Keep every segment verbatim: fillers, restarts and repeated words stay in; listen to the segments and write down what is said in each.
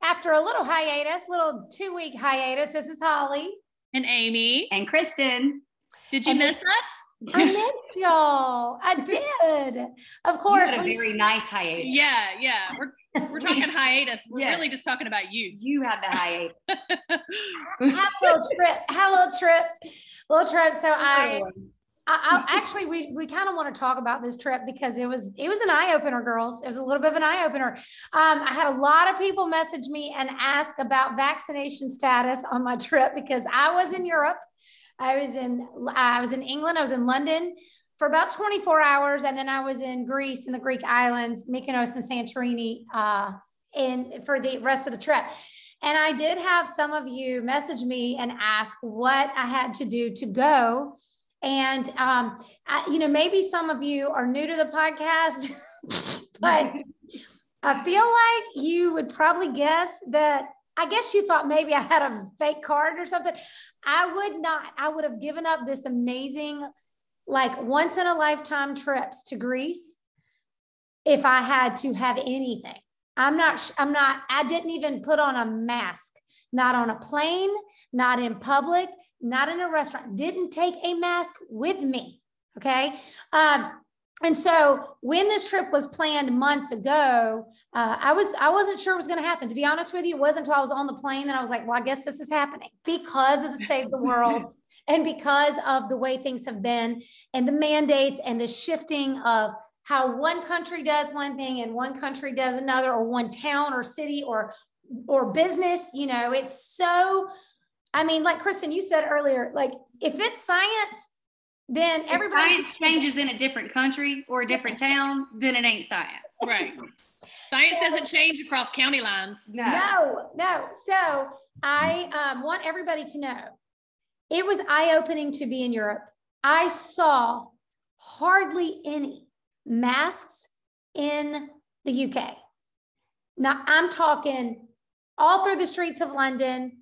After a little hiatus, little two-week hiatus, this is Holly. And Amy. And Kristen. Did you and miss us? I missed y'all. I did. Of course. You had a we, very nice hiatus. Yeah, yeah. We're we're talking hiatus. We're yeah. really just talking about you. You had the hiatus. I had a little trip. Had a little trip. A little trip. So I, I, I actually, we we kind of want to talk about this trip because it was, it was an eye-opener, girls. It was a little bit of an eye-opener. Um, I had a lot of people message me and ask about vaccination status on my trip because I was in Europe. I was in, I was in England. I was in London for about twenty-four hours. And then I was in Greece, in the Greek islands, Mykonos and Santorini, uh, in for the rest of the trip. And I did have some of you message me and ask what I had to do to go. And, um, I, you know, maybe some of you are new to the podcast, but I feel like you would probably guess that, I guess you thought maybe I had a fake card or something. I would not, I would have given up this amazing, like once in a lifetime trips to Greece if I had to have anything. I'm not, I'm not, I didn't even put on a mask, not on a plane, not in public, not in a restaurant, didn't take a mask with me. Okay. Um, and so when this trip was planned months ago, uh, I was, I wasn't sure it was going to happen. To be honest with you, it wasn't until I was on the plane that I was like, well, I guess this is happening because of the state of the world and because of the way things have been and the mandates and the shifting of how one country does one thing and one country does another, or one town or city or, or business. You know, it's so, I mean, like Kristen, you said earlier, like if it's science, then everybody if science changes in a different country or a different town, then it ain't science. Right. Science so, doesn't change across county lines. No, no. no. So I um, want everybody to know it was eye-opening to be in Europe. I saw hardly any masks in the U K. Now I'm talking all through the streets of London.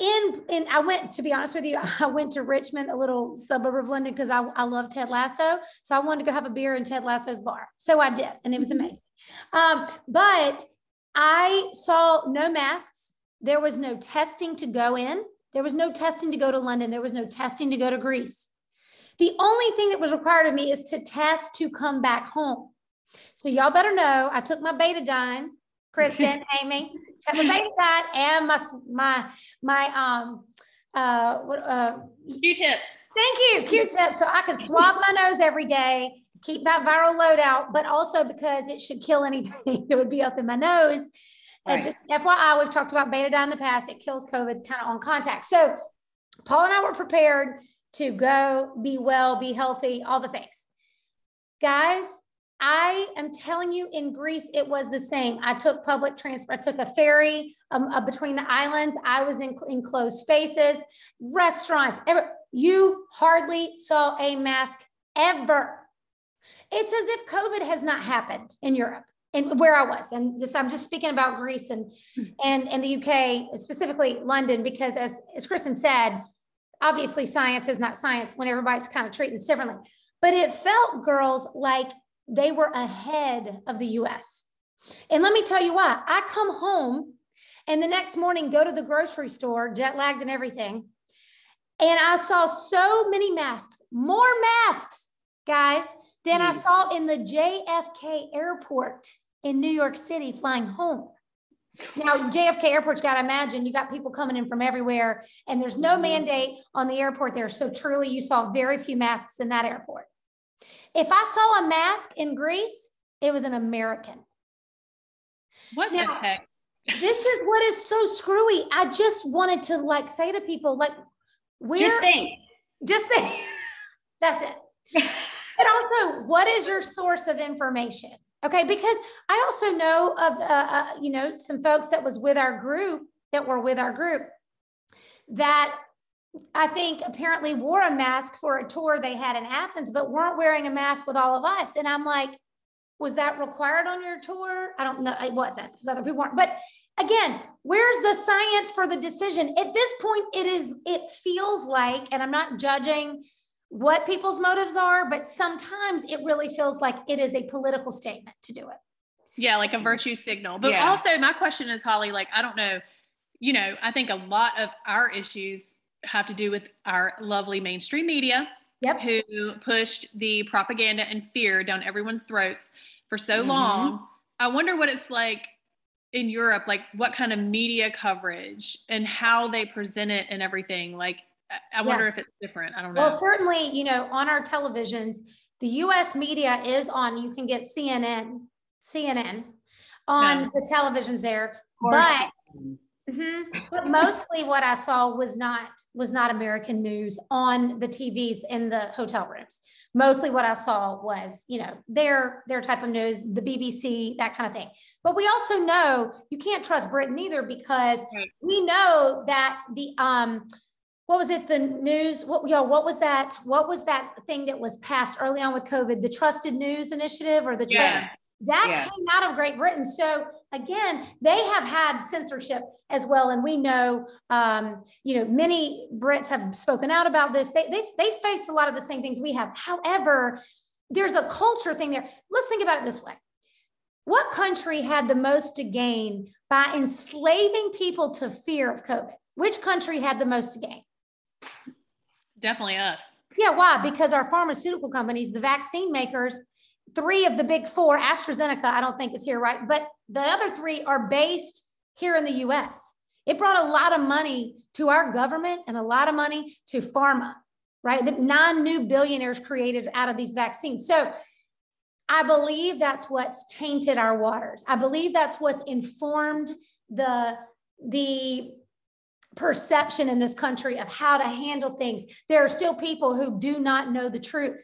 In, in, I went, to be honest with you, I went to Richmond, a little suburb of London, because I, I love Ted Lasso. So I wanted to go have a beer in Ted Lasso's bar. So I did. And it was amazing. Um, but I saw no masks. There was no testing to go in. There was no testing to go to London. There was no testing to go to Greece. The only thing that was required of me is to test to come back home. So y'all better know I took my Betadine. Kristen, Amy, check my Betadine and my my my um uh what uh Q-tips. Thank you, Q-tips. So I could swab my nose every day, keep that viral load out, but also because it should kill anything that would be up in my nose. Right. And just F Y I, we've talked about Betadine in the past. It kills COVID kind of on contact. So Paul and I were prepared to go, be well, be healthy, all the things, guys. I am telling you, in Greece, it was the same. I took public transport. I took a ferry um, uh, between the islands. I was in enclosed spaces, restaurants. Every, you hardly saw a mask ever. It's as if COVID has not happened in Europe, and where I was. And this, I'm just speaking about Greece and, and, and the U K, specifically London, because as, as Kristen said, obviously science is not science when everybody's kind of treating this differently. But it felt, girls, like they were ahead of the U S. And let me tell you why. I come home and the next morning go to the grocery store, jet lagged and everything. And I saw so many masks, more masks, guys, than I saw in the J F K airport in New York City flying home. Now, J F K airport's got to imagine you got people coming in from everywhere, and there's no mandate on the airport there. So truly, you saw very few masks in that airport. If I saw a mask in Greece, it was an American. What now, the heck? This is what is so screwy. I just wanted to like say to people, like, where, just think. Just think. That's it. But also, what is your source of information? Okay, because I also know of, uh, uh, you know, some folks that was with our group, that were with our group, that I think apparently wore a mask for a tour they had in Athens, but weren't wearing a mask with all of us. And I'm like, was that required on your tour? I don't know. It wasn't, because other people weren't. But again, where's the science for the decision? At this point, it is, it feels like, and I'm not judging what people's motives are, but sometimes it really feels like it is a political statement to do it. Yeah, like a virtue signal. But yeah. Also my question is, Holly, like, I don't know, you know, I think a lot of our issues have to do with our lovely mainstream media, yep, who pushed the propaganda and fear down everyone's throats for so mm-hmm. long. I wonder what it's like in Europe, like what kind of media coverage and how they present it and everything. Like, I wonder yeah. if it's different. I don't know. Well, certainly, you know, on our televisions, the U S media is on, you can get C N N, C N N on no. the televisions there. But, mm-hmm, but mostly what I saw was not, was not American news on the T Vs in the hotel rooms. Mostly what I saw was, you know, their, their type of news, the B B C, that kind of thing. But we also know you can't trust Britain either, because right. we know that the, um, what was it? The news, what, y'all, what was that? What was that thing that was passed early on with COVID? The Trusted News Initiative, or the yeah. that yeah. came out of Great Britain. So again, they have had censorship as well. And we know, um, you know, many Brits have spoken out about this. They, they, they face a lot of the same things we have. However, there's a culture thing there. Let's think about it this way. What country had the most to gain by enslaving people to fear of COVID? Which country had the most to gain? Definitely us. Yeah, why? Because our pharmaceutical companies, the vaccine makers, three of the big four, AstraZeneca, I don't think is here, right? But the other three are based here in the U S. It brought a lot of money to our government and a lot of money to pharma, right? The nine new billionaires created out of these vaccines. So I believe that's what's tainted our waters. I believe that's what's informed the, the, perception in this country of how to handle things. There are still people who do not know the truth.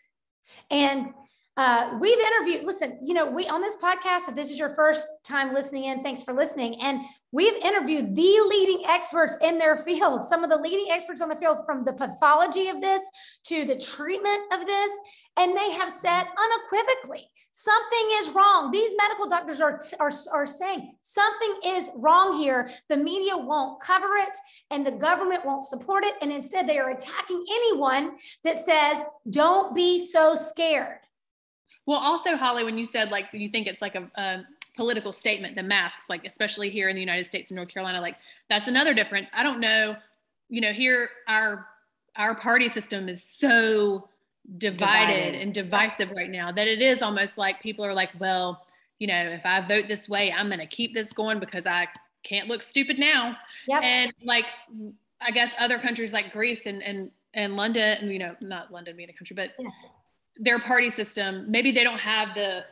And uh, we've interviewed, listen, you know, we on this podcast, if this is your first time listening in, thanks for listening. And we've interviewed the leading experts in their field, some of the leading experts on the field, from the pathology of this to the treatment of this. And they have said unequivocally, something is wrong. These medical doctors are, are, are saying something is wrong here. The media won't cover it, and the government won't support it. And instead they are attacking anyone that says, don't be so scared. Well, also, Holly, when you said like, you think it's like a, a political statement, the masks, like, especially here in the United States and North Carolina, like that's another difference. I don't know, you know, here, our, our party system is so Divided, divided and divisive right now that it is almost like people are like, well, you know, if I vote this way, I'm going to keep this going because I can't look stupid now. Yep. And like, I guess other countries like Greece and, and, and London, and, you know, not London being a country, but yeah. their party system, maybe they don't have the,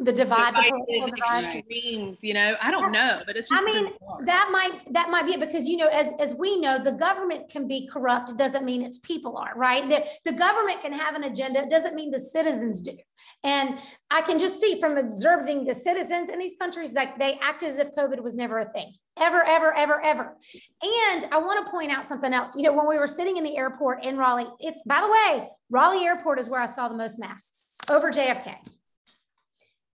the divide, the extremes, you know, I don't yeah. know, but it's just, I mean, bizarre. that might, that might be it because, you know, as, as we know, the government can be corrupt. It doesn't mean its people are, right? The, the government can have an agenda. It doesn't mean the citizens do. And I can just see from observing the citizens in these countries that they act as if COVID was never a thing, ever, ever, ever, ever. And I want to point out something else. You know, when we were sitting in the airport in Raleigh, it's, by the way, Raleigh Airport is where I saw the most masks over J F K.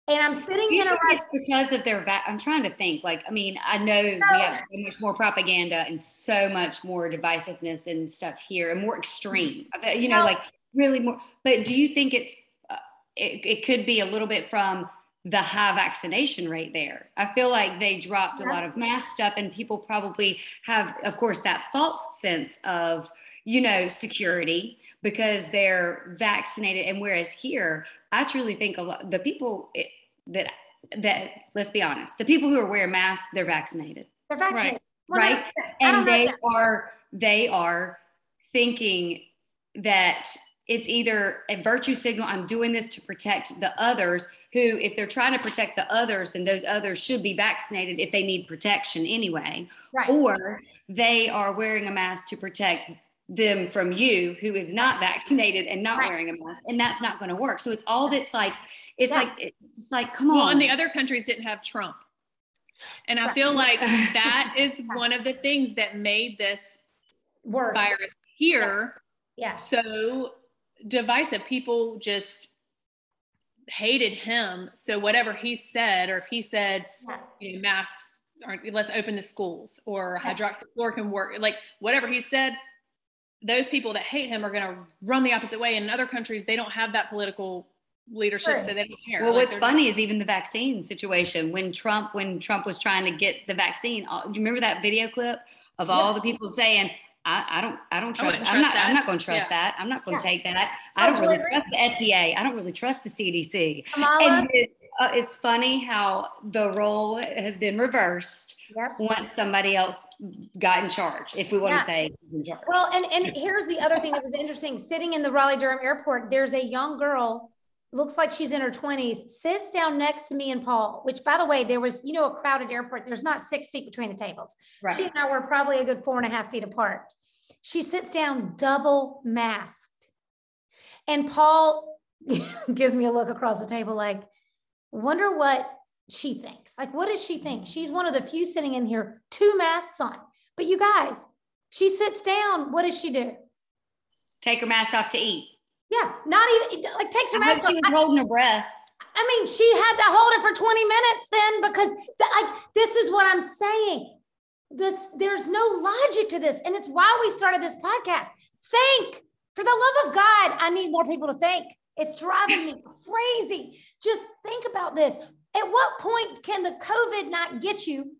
And I'm sitting you in a restaurant because of their va- I'm trying to think, like, I mean, I know no. we have so much more propaganda and so much more divisiveness and stuff here, and more extreme, you know, no. like really more. But do you think it's uh, it, it could be a little bit from the high vaccination rate there? I feel like they dropped yeah. a lot of mass stuff, and people probably have, of course, that false sense of, you know, security because they're vaccinated. And whereas here, I truly think a lot the people it, that that, let's be honest, the people who are wearing masks, they're vaccinated. They're vaccinated. Right? right? And they are, they are thinking that it's either a virtue signal, I'm doing this to protect the others, who, if they're trying to protect the others, then those others should be vaccinated if they need protection anyway. Right. Or they are wearing a mask to protect them from you, who is not vaccinated and not right. wearing a mask, and that's not going to work. So it's all that's like, it's yeah. like, it's just like, come well, on. Well, and the other countries didn't have Trump. And I right. feel like that is one of the things that made this Worse. virus here yeah. Yeah. so divisive. People just hated him. So whatever he said, or if he said, yeah. you know, masks aren't, let's open the schools, or yeah. hydroxychloroquine work, like whatever he said, those people that hate him are going to run the opposite way. And in other countries, they don't have that political leadership, sure. so they don't care. Well, like what's funny just- is even the vaccine situation. When Trump, when Trump was trying to get the vaccine, all, you remember that video clip of all yeah. the people saying, I, I don't, I don't trust, I trust I'm not, that. I'm not going to trust yeah. that. I'm not going to yeah. take that. I, I don't really trust the F D A. I don't really trust the C D C. And it, uh, it's funny how the role has been reversed yep. once somebody else got in charge, if we want yeah. to say in charge. Well, and, and here's the other thing that was interesting. Sitting in the Raleigh-Durham airport, there's a young girl, looks like she's in her twenties, sits down next to me and Paul, which, by the way, there was, you know, a crowded airport. There's not six feet between the tables. Right. She and I were probably a good four and a half feet apart. She sits down double masked. And Paul gives me a look across the table like, wonder what she thinks. Like, what does she think? She's one of the few sitting in here, two masks on. But you guys, she sits down. What does she do? Take her mask off to eat. Yeah, not even, like, takes her mask off. She was holding her breath. I mean, she had to hold it for twenty minutes then, because the, like, this is what I'm saying. This, there's no logic to this. And it's why we started this podcast. Think, for the love of God, I need more people to think. It's driving me crazy. Just think about this. At what point can the COVID not get you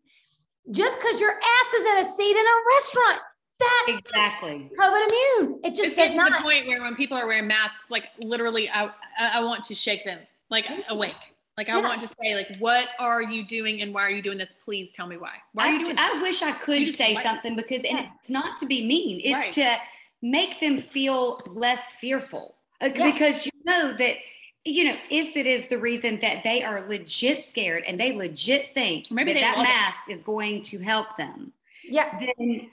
just because your ass is in a seat in a restaurant? That exactly COVID immune. It just it's does not. It's the point where when people are wearing masks, like literally, I I want to shake them like awake. Like I yeah. want to say, like, what are you doing and why are you doing this? Please tell me why. Why are I, you doing? I this? wish I could say something, because yeah. and it's not to be mean. It's right. to make them feel less fearful, uh, yeah. because you know that. You know, if it is the reason that they are legit scared and they legit think Maybe that that mask it. is going to help them, yeah, then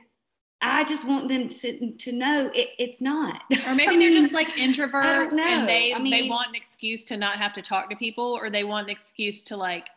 I just want them to to know it, it's not. Or maybe I mean, they're just like introverts and they I mean, they want an excuse to not have to talk to people, or they want an excuse to, like,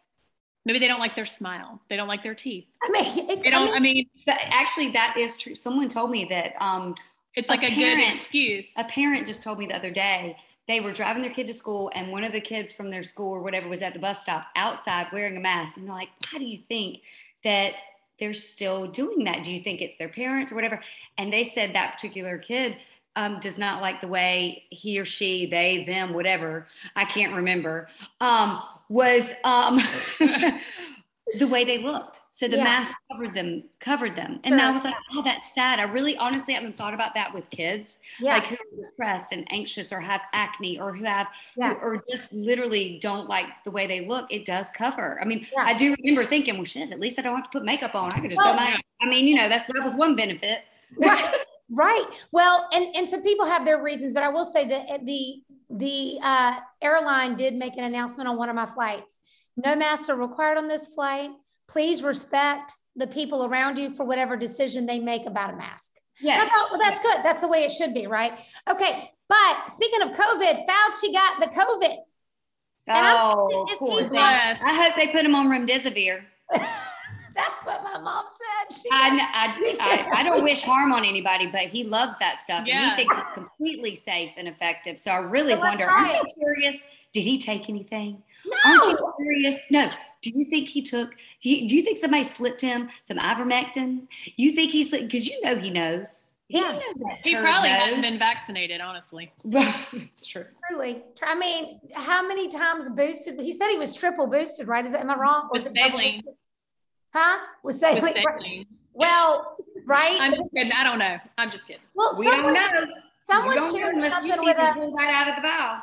maybe they don't like their smile, they don't like their teeth. I mean, they don't. I mean, I mean but actually, that is true. Someone told me that um, it's like a, a parent, good excuse. A parent just told me the other day. They were driving their kid to school, and one of the kids from their school or whatever was at the bus stop outside wearing a mask. And they're like, why do you think that they're still doing that? Do you think it's their parents or whatever? And they said that particular kid um, does not like the way he or she, they, them, whatever, I can't remember, um, was um, the way they looked. So the yeah. mask covered them, covered them. And sure. I was like, oh, that's sad. I really honestly haven't thought about that with kids, yeah. like who are depressed and anxious or have acne or who have, yeah. who, or just literally don't like the way they look. It does cover. I mean, yeah. I do remember thinking, well, shit, at least I don't have to put makeup on. I could just well, do my, I mean, you know, that's, that was one benefit. Right. Right. Well, and, and so people have their reasons, but I will say that the, the uh, airline did make an announcement on one of my flights. No masks are required on this flight. Please respect the people around you for whatever decision they make about a mask. Yes. And I thought, well, that's good. That's the way it should be, right? Okay. But speaking of COVID, Fauci got the COVID. And oh, of course. Yes. I hope they put him on remdesivir. That's what my mom said. She I, I, I, I don't wish harm on anybody, but he loves that stuff. Yeah. And he thinks it's completely safe and effective. So I really so wonder, aren't you curious? Did he take anything? No. Aren't you curious? No. Do you think he took, do you, do you think somebody slipped him some ivermectin? You think he's, because you know he knows. Yeah. You know he probably knows. Hasn't been vaccinated, honestly. It's true. Truly. I mean, how many times boosted? He said he was triple boosted, right? Is that, am I wrong? Or was it saline. Huh? Was saline. With saline. Well, right? I'm just kidding. I don't know. I'm just kidding. Well, we someone, don't know. Someone shared something with us. Right out of the bow.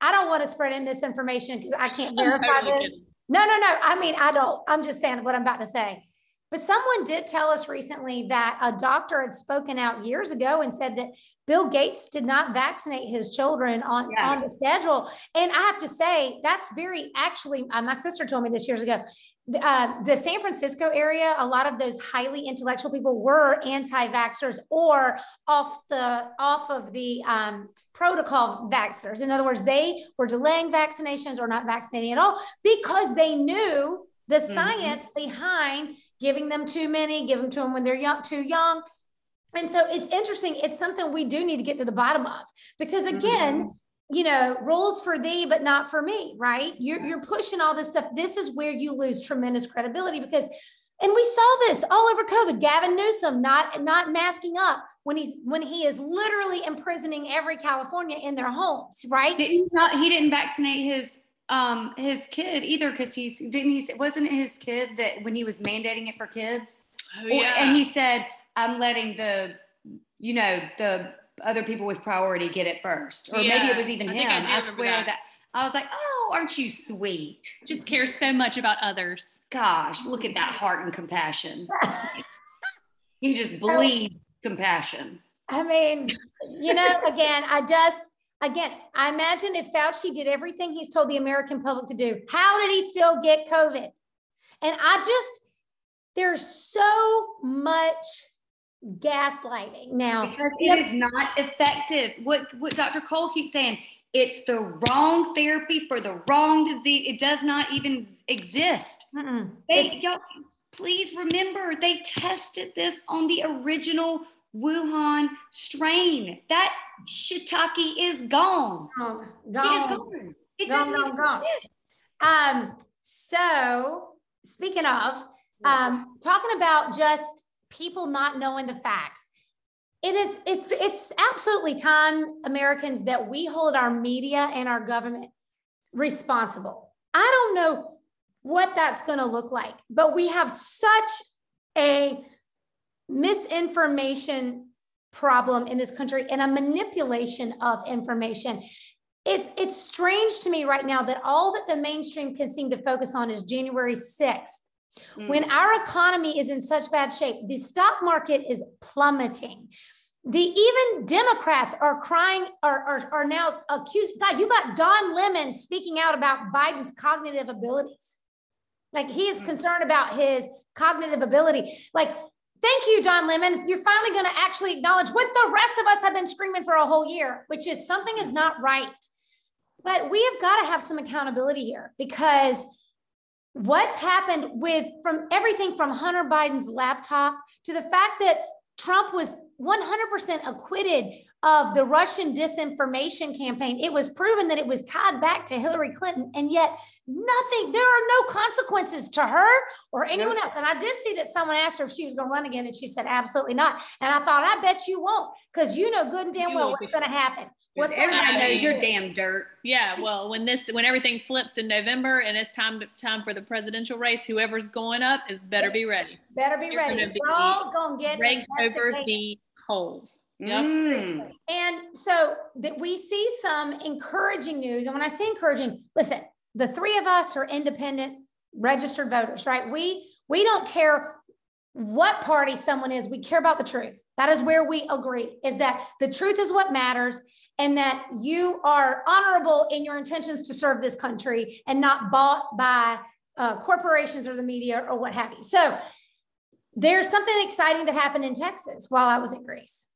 I don't want to spread misinformation because I can't verify this. No, no, no. I mean, I don't. I'm just saying what I'm about to say. But someone did tell us recently that a doctor had spoken out years ago and said that Bill Gates did not vaccinate his children on, yeah. on the schedule. And I have to say, that's very actually, uh, my sister told me this years ago, uh, the San Francisco area, a lot of those highly intellectual people were anti-vaxxers or off the off of the um, protocol vaxxers. In other words, they were delaying vaccinations or not vaccinating at all because they knew the science mm-hmm. behind giving them too many, give them to them when they're young, too young. And so it's interesting. It's something we do need to get to the bottom of, because again, mm-hmm. you know, rules for thee, but not for me, right? You're, you're pushing all this stuff. This is where you lose tremendous credibility because, and we saw this all over COVID, Gavin Newsom, not, not masking up when he's, when he is literally imprisoning every California in their homes, right? He, not, he didn't vaccinate his Um, his kid either, because he's didn't he wasn't it his kid that when he was mandating it for kids, oh, yeah. and he said, "I'm letting the, you know, the other people with priority get it first," or yeah. maybe it was even I him. I, I swear that. that I was like, "Oh, aren't you sweet? Just cares so much about others." Gosh, look at that heart and compassion. He just bleeds I, compassion. I mean, you know, again, I just. Again, I imagine if Fauci did everything he's told the American public to do, how did he still get COVID? And I just, there's so much gaslighting now. Because it is not effective. What, what Doctor Cole keeps saying, it's the wrong therapy for the wrong disease. It does not even exist. Mm-mm. They, y'all, please remember, they tested this on the original Wuhan strain. That shiitake is gone. Oh, gone. It is gone. It gone, doesn't gone, gone. Um, so speaking of, um, talking about just people not knowing the facts, it is, it's, it's absolutely time, Americans, that we hold our media and our government responsible. I don't know what that's going to look like, but we have such a misinformation problem in this country and a manipulation of information. It's it's strange to me right now that all that the mainstream can seem to focus on is January sixth. Mm. When our economy is in such bad shape, the stock market is plummeting. The even Democrats are crying, are, are, are now accused. God, you got Don Lemon speaking out about Biden's cognitive abilities. Like he is mm. concerned about his cognitive ability. Like, thank you, Don Lemon. You're finally going to actually acknowledge what the rest of us have been screaming for a whole year, which is something is not right. But we have got to have some accountability here, because what's happened with from everything from Hunter Biden's laptop to the fact that Trump was one hundred percent acquitted of the Russian disinformation campaign. It was proven that it was tied back to Hillary Clinton, and yet nothing, there are no consequences to her or anyone else. And I did see that someone asked her if she was going to run again, and she said, absolutely not. And I thought, I bet you won't, because you know good and damn well what's going to happen. What's everybody knows mean, you're damn dirt. Yeah, well, when this, when everything flips in November and it's time to, time for the presidential race, whoever's going up is better be ready. Better be You're ready. Gonna be We're all gonna get over the holes. Yep. Mm. And so that we see some encouraging news, and when I say encouraging, listen, the three of us are independent registered voters, right? We we don't care what party someone is. We care about the truth. That is where we agree, is that the truth is what matters, and that you are honorable in your intentions to serve this country and not bought by uh, corporations or the media or what have you. So there's something exciting that happened in Texas while I was in Greece.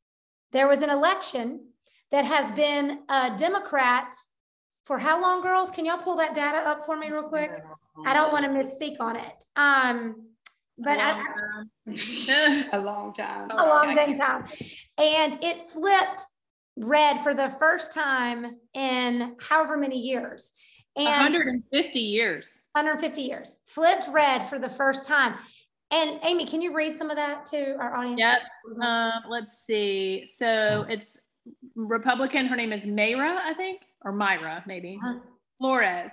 There was an election that has been a Democrat for how long, girls? Can y'all pull that data up for me real quick? I don't want to misspeak on it. Um, But a long, I, I, a long time, a long dang time. And it flipped red for the first time in however many years. And one hundred fifty years. one hundred fifty years. Flipped red for the first time. And Amy, can you read some of that to our audience? Yep. Um, let's see. So it's Republican. Her name is Mayra, I think, or Myra, maybe. Huh. Flores.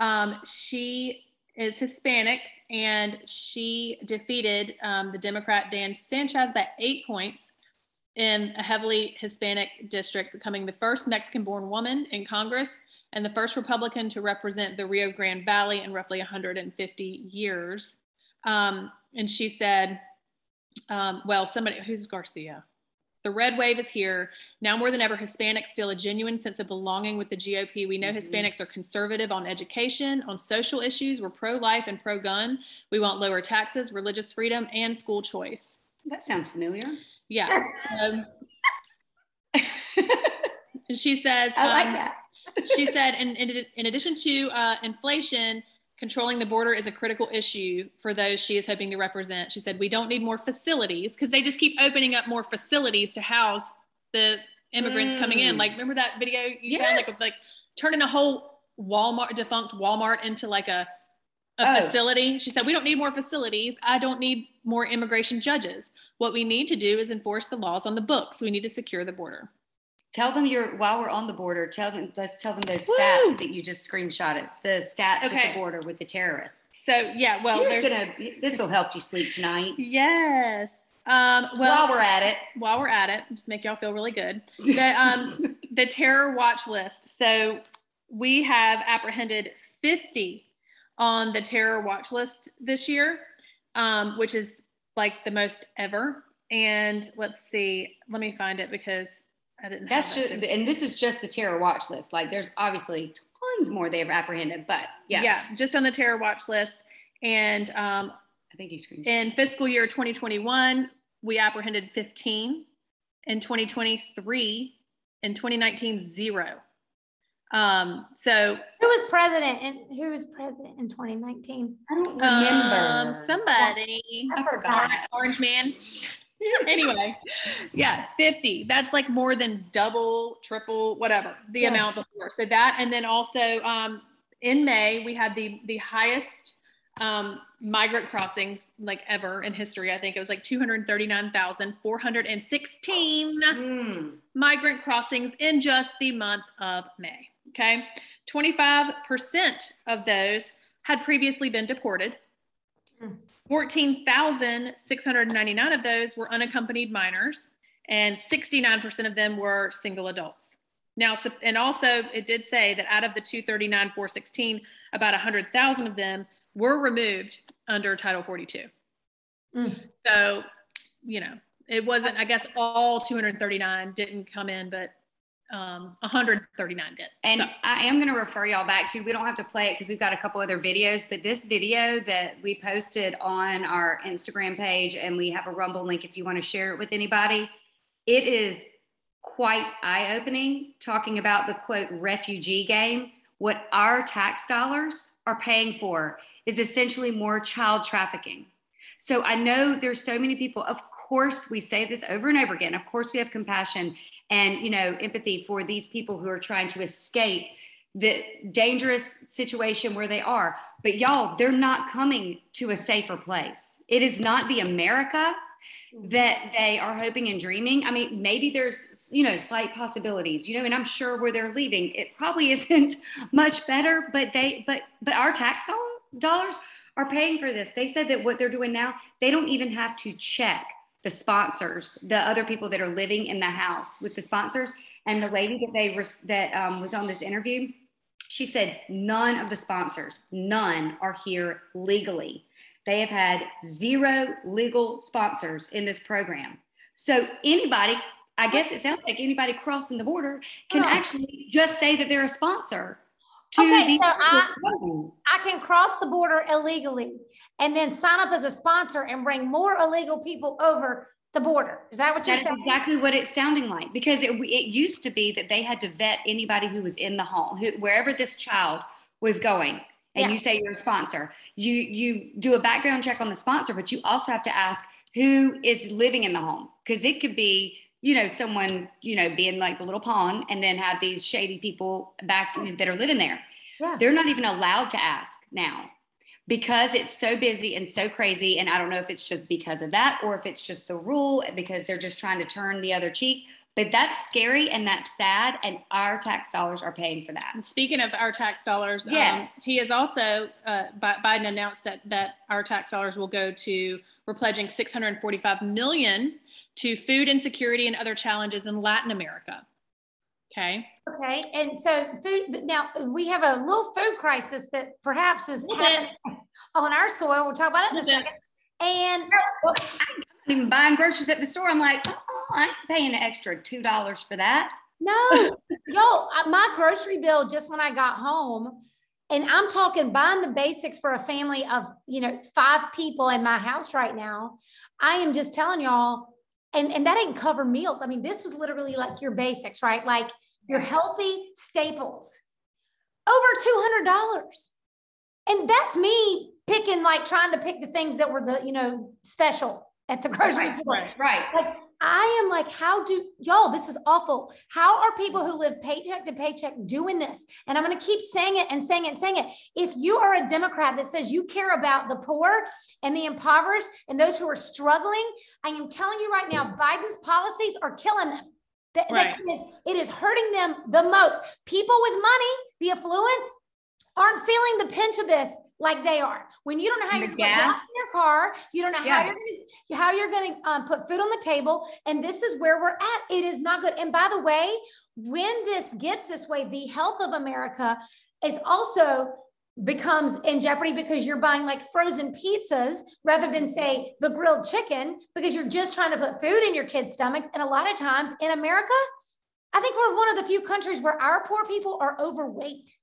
Um, she is Hispanic, and she defeated um, the Democrat Dan Sanchez by eight points in a heavily Hispanic district, becoming the first Mexican-born woman in Congress and the first Republican to represent the Rio Grande Valley in roughly one hundred fifty years. Um, and she said, um, well, somebody, who's Garcia? The red wave is here. Now more than ever, Hispanics feel a genuine sense of belonging with the G O P. We know mm-hmm. Hispanics are conservative on education, on social issues. We're pro-life and pro-gun. We want lower taxes, religious freedom, and school choice. That sounds familiar. Yeah. So, and she says, I like um, that. She said, in, in, in addition to uh, inflation, controlling the border is a critical issue for those she is hoping to represent. She said, we don't need more facilities, because they just keep opening up more facilities to house the immigrants mm. coming in. Like, remember that video you yes. found? Like, it was like turning a whole Walmart, defunct Walmart into like a, a oh. facility. She said, we don't need more facilities. I don't need more immigration judges. What we need to do is enforce the laws on the books. We need to secure the border. Tell them you're, while we're on the border, tell them, let's tell them those Woo! stats that you just screenshotted, the stats okay. at the border with the terrorists. So yeah, well, there's gonna, this will help you sleep tonight. Yes. Um, well, while we're at it. While we're at it, just make y'all feel really good. The, um, the terror watch list. So we have apprehended fifty on the terror watch list this year, um, which is like the most ever. And let's see, let me find it because I didn't That's that just, and this is just the terror watch list. Like, there's obviously tons more they've apprehended, but yeah. Yeah, just on the terror watch list. And um, I think you screened in fiscal year twenty twenty-one, we apprehended fifteen. In twenty twenty-three, in twenty nineteen, zero. Um, so who was president? And who was president in twenty nineteen? I don't remember. Um, somebody. I forgot. Orange man. Anyway, yeah, fifty. That's like more than double, triple, whatever the yeah. amount before. So that, and then also um, in May, we had the the highest um, migrant crossings like ever in history. I think it was like two hundred thirty-nine thousand four hundred sixteen mm. migrant crossings in just the month of May. Okay, twenty-five percent of those had previously been deported. Mm. fourteen thousand six hundred ninety-nine of those were unaccompanied minors, and sixty-nine percent of them were single adults. Now, and also it did say that out of the two hundred thirty-nine thousand four hundred sixteen, about one hundred thousand of them were removed under Title forty-two. Mm. So, you know, it wasn't, I guess, all two hundred thirty-nine didn't come in, but Um, one hundred thirty-nine did. And so. I am going to refer y'all back to, we don't have to play it because we've got a couple other videos, but this video that we posted on our Instagram page, and we have a Rumble link if you want to share it with anybody. It is quite eye-opening, talking about the quote refugee game. What our tax dollars are paying for is essentially more child trafficking. So I know there's so many people, of course we say this over and over again, of course we have compassion and, you know, empathy for these people who are trying to escape the dangerous situation where they are. But y'all, they're not coming to a safer place. It is not the America that they are hoping and dreaming. I mean, maybe there's, you know, slight possibilities, you know, and I'm sure where they're leaving, it probably isn't much better, but they, but, but our tax dollars are paying for this. They said that what they're doing now, they don't even have to check the sponsors, the other people that are living in the house with the sponsors. And the lady that they re- that um, was on this interview, she said none of the sponsors, none are here legally. They have had zero legal sponsors in this program. So anybody, I guess it sounds like anybody crossing the border can oh. actually just say that they're a sponsor. Okay, so I, I can cross the border illegally and then sign up as a sponsor and bring more illegal people over the border. Is that what you're That's saying? That's exactly what it's sounding like, because it, it used to be that they had to vet anybody who was in the home, who, wherever this child was going. And yeah. you say you're a sponsor. You, you do a background check on the sponsor, but you also have to ask who is living in the home, because it could be, you know, someone, you know, being like the little pawn and then have these shady people back that are living there. Yeah. They're not even allowed to ask now because it's so busy and so crazy. And I don't know if it's just because of that or if it's just the rule because they're just trying to turn the other cheek. But that's scary and that's sad. And our tax dollars are paying for that. And speaking of our tax dollars, yes. um, he is also, uh, Biden announced that that our tax dollars will go to, we're pledging six hundred forty-five million to food insecurity and other challenges in Latin America. Okay. Okay. And so food, now we have a little food crisis that perhaps is happening on our soil. We'll talk about it in a second. And well, I'm not even buying groceries at the store. I'm like, oh, I ain't paying an extra two dollars for that. No, yo, my grocery bill just when I got home, and I'm talking buying the basics for a family of, you know, five people in my house right now. I am just telling y'all, and, and that didn't cover meals. I mean, this was literally like your basics, right? Like your healthy staples, over two hundred dollars. And that's me picking, like trying to pick the things that were the, you know, special at the grocery right, store. Right, right. Like I am like, how do y'all, this is awful. How are people who live paycheck to paycheck doing this? And I'm going to keep saying it and saying it and saying it. If you are a Democrat that says you care about the poor and the impoverished and those who are struggling, I am telling you right now, Biden's policies are killing them. The, right. the, it, is, it is hurting them the most. People with money, the affluent, aren't feeling the pinch of this like they are. When you don't know how you're going to gas in your car, you don't know yeah. how you're going to how you're going to um, put food on the table. And this is where we're at. It is not good. And by the way, when this gets this way, the health of America is also becomes in jeopardy because you're buying like frozen pizzas rather than say the grilled chicken because you're just trying to put food in your kids' stomachs. And a lot of times in America, I think we're one of the few countries where our poor people are overweight.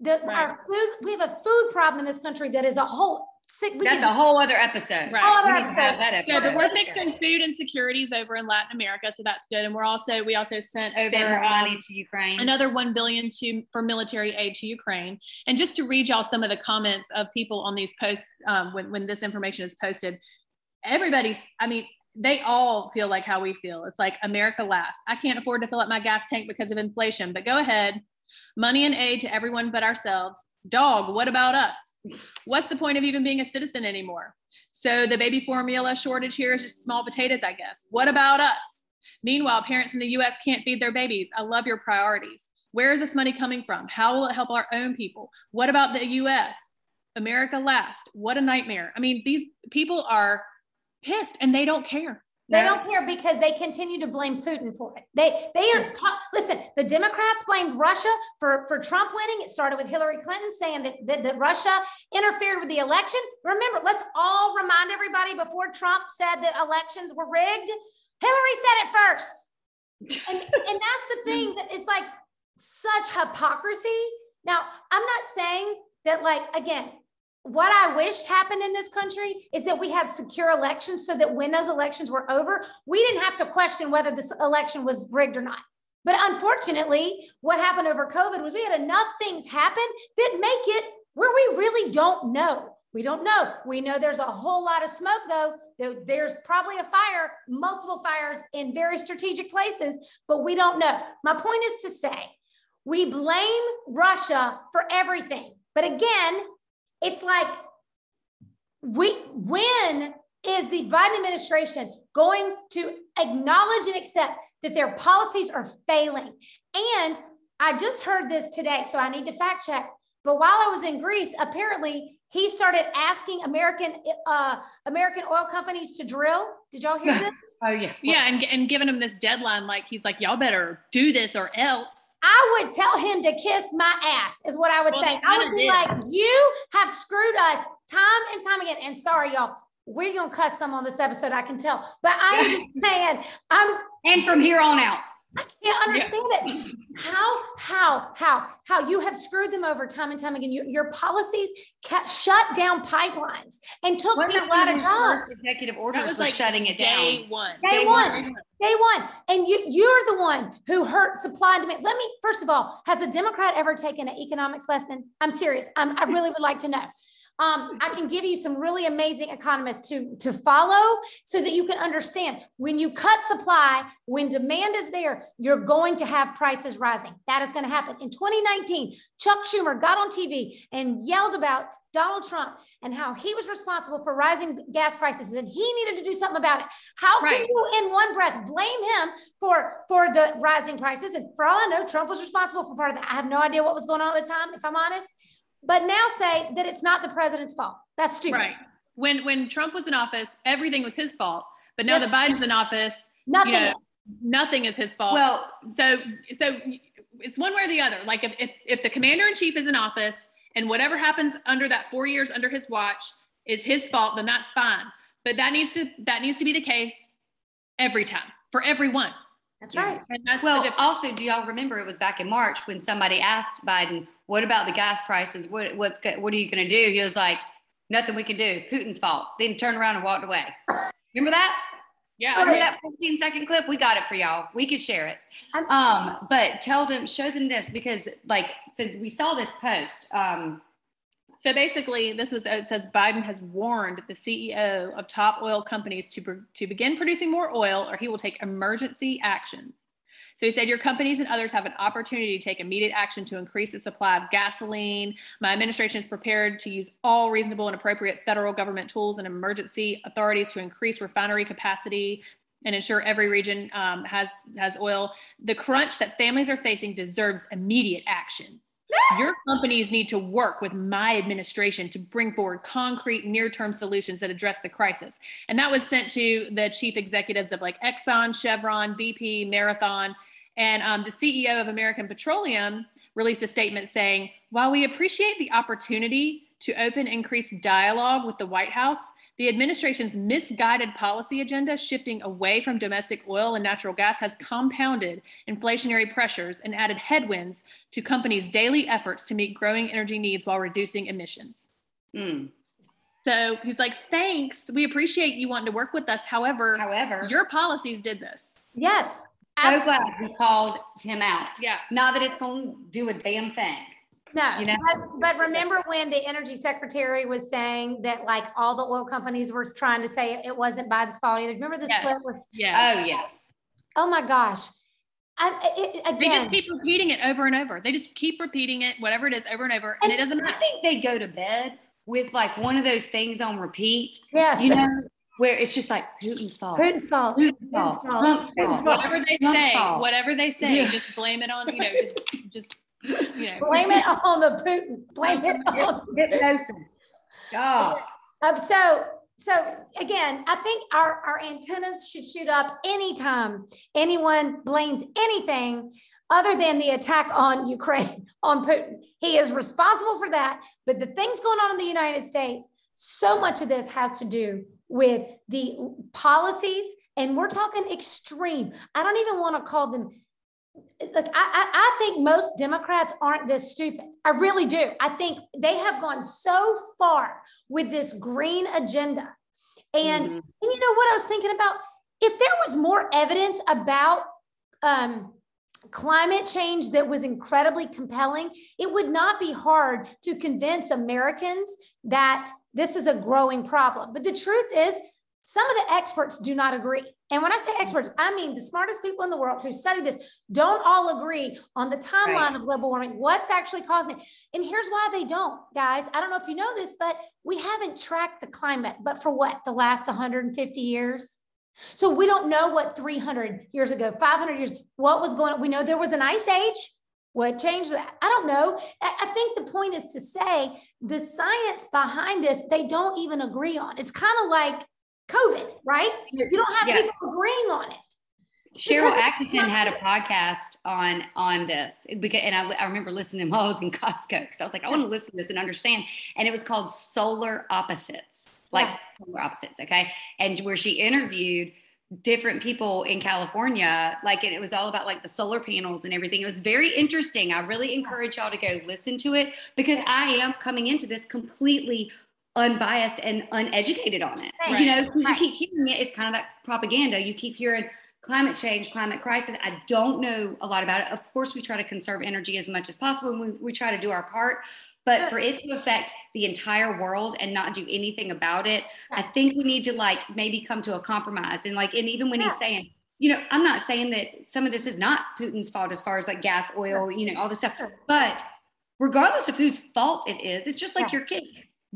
The, right. Our food, we have a food problem in this country that is a whole sick. We That's can, a whole other episode. Right. Whole other we episode. Have that episode. So we're fixing food insecurities over in Latin America, so that's good. And we're also we also sent Spend over money um, to Ukraine, another one billion to for military aid to Ukraine. And just to read y'all some of the comments of people on these posts um, when when this information is posted, everybody's. I mean. They all feel like how we feel. It's like America last. I can't afford to fill up my gas tank because of inflation, but go ahead. Money and aid to everyone but ourselves. Dog, what about us? What's the point of even being a citizen anymore? So the baby formula shortage here is just small potatoes, I guess. What about us? Meanwhile, parents in the U S can't feed their babies. I love your priorities. Where is this money coming from? How will it help our own people? What about the U S? America last. What a nightmare. I mean, these people are pissed and they don't care. They no. don't care because they continue to blame Putin for it. They they are ta- listen, the Democrats blamed Russia for, for Trump winning. It started with Hillary Clinton saying that, that, that Russia interfered with the election. Remember, let's all remind everybody before Trump said that elections were rigged, Hillary said it first. And, and that's the thing that it's like such hypocrisy. Now, I'm not saying that like, again, what I wish happened in this country is that we had secure elections so that when those elections were over, we didn't have to question whether this election was rigged or not. But unfortunately, what happened over COVID was we had enough things happen that make it where we really don't know. We don't know. We know there's a whole lot of smoke, though. There's probably a fire, multiple fires in very strategic places, but we don't know. My point is to say we blame Russia for everything. But again, it's like, we, when is the Biden administration going to acknowledge and accept that their policies are failing? And I just heard this today, so I need to fact check. But while I was in Greece, apparently he started asking American uh, American oil companies to drill. Did y'all hear this? Oh, yeah. Yeah, and, and giving them this deadline, like he's like, y'all better do this or else. I would tell him to kiss my ass is what I would well, say. I would be did. like, you have screwed us time and time again. And sorry, y'all, we're going to cuss some on this episode. I can tell, but I understand. I'm, and from here on out, I can't understand yeah. it. How, how, how, how you have screwed them over time and time again. You, your policies kept, shut down pipelines and took what people out of jobs. Executive orders was, was like shutting it day down. One. Day, day one. Day one. Day one. And you, you're the one who hurt supply and demand. Let me, first of all, has a Democrat ever taken an economics lesson? I'm serious. I'm, I really would like to know. Um, I can give you some really amazing economists to, to follow so that you can understand when you cut supply, when demand is there, you're going to have prices rising. That is going to happen. In twenty nineteen, Chuck Schumer got on T V and yelled about Donald Trump and how he was responsible for rising gas prices and he needed to do something about it. How right. can you in one breath blame him for, for the rising prices? And for all I know, Trump was responsible for part of that. I have no idea what was going on at the time, if I'm honest. But now say that it's not the president's fault. That's stupid. Right. When when Trump was in office, everything was his fault. But now yep. that Biden's in office, nothing. You know, nothing is his fault. Well, so so it's one way or the other. Like if if, if the commander-in-chief is in office and whatever happens under that four years under his watch is his fault, then that's fine. But that needs to that needs to be the case every time for everyone. That's yeah. right. And that's well, also, do y'all remember it was back in March when somebody asked Biden, what about the gas prices? What what's what are you going to do? He was like, nothing we can do. Putin's fault. Then turned around and walked away. Remember that? Yeah. Remember that fifteen second clip? We got it for y'all. We could share it. Um, but tell them, show them this, because like, so we saw this post. Um, so basically this was, it says Biden has warned the C E O of top oil companies to, to begin producing more oil or he will take emergency actions. So he said, your companies and others have an opportunity to take immediate action to increase the supply of gasoline. My administration is prepared to use all reasonable and appropriate federal government tools and emergency authorities to increase refinery capacity and ensure every region um, has, has oil. The crunch that families are facing deserves immediate action. Your companies need to work with my administration to bring forward concrete near-term solutions that address the crisis. And that was sent to the chief executives of like Exxon, Chevron, B P, Marathon. And um, the C E O of American Petroleum released a statement saying, while we appreciate the opportunity to open increased dialogue with the White House, the administration's misguided policy agenda shifting away from domestic oil and natural gas has compounded inflationary pressures and added headwinds to companies' daily efforts to meet growing energy needs while reducing emissions. Mm. So he's like, thanks, we appreciate you wanting to work with us. However, However. your policies did this. Yes. So glad we called him out. Yeah. Not that it's going to do a damn thing. No, you know? but, but remember when the energy secretary was saying that like all the oil companies were trying to say it wasn't Biden's fault either. Remember this yes. clip? With, yes. Oh, yes. Oh my gosh. I, it, again, they just keep repeating it over and over. They just keep repeating it, whatever it is, over and over. And, and it doesn't matter. I think they go to bed with like one of those things on repeat. Yes. You know, where it's just like Putin's fault. Putin's fault. Putin's fault. Trump's fault. Whatever they Trump's say, fault. whatever they say, yeah. just blame it on, you know, just, just. You know. Blame it on the Putin. Blame it on hypnosis. God. Um, so, so again, I think our, our antennas should shoot up anytime anyone blames anything other than the attack on Ukraine, on Putin. He is responsible for that. But the things going on in the United States, so much of this has to do with the policies. And we're talking extreme. I don't even want to call them. Look, I, I think most Democrats aren't this stupid. I really do. I think they have gone so far with this green agenda. And, mm-hmm. and you know what I was thinking about? If there was more evidence about um, climate change that was incredibly compelling, it would not be hard to convince Americans that this is a growing problem. But the truth is, some of the experts do not agree. And when I say experts, I mean the smartest people in the world who study this don't all agree on the timeline right. of global warming, what's actually causing it. And here's why they don't, guys. I don't know if you know this, but we haven't tracked the climate, but for what, the last one hundred fifty years? So we don't know what three hundred years ago, five hundred years, what was going on. We know there was an ice age. What changed that? I don't know. I think the point is to say the science behind this, they don't even agree on. It's kind of like COVID, right? You don't have yeah. people agreeing on it. Cheryl Atkinson had a podcast on on this, because, and I, I remember listening while I was in Costco because I was like, I want to listen to this and understand. And it was called Solar Opposites, like yeah. Solar Opposites, okay? And where she interviewed different people in California, like, and it was all about like the solar panels and everything. It was very interesting. I really encourage y'all to go listen to it because I am coming into this completely unbiased and uneducated on it. Right. You know, because right. you keep hearing it, it's kind of that propaganda. You keep hearing climate change, climate crisis. I don't know a lot about it. Of course, we try to conserve energy as much as possible, and we, we try to do our part. But for it to affect the entire world and not do anything about it, I think we need to like maybe come to a compromise. And like, and even when yeah. he's saying, you know, I'm not saying that some of this is not Putin's fault as far as like gas, oil, you know, all this stuff. But regardless of whose fault it is, it's just like yeah. your kid.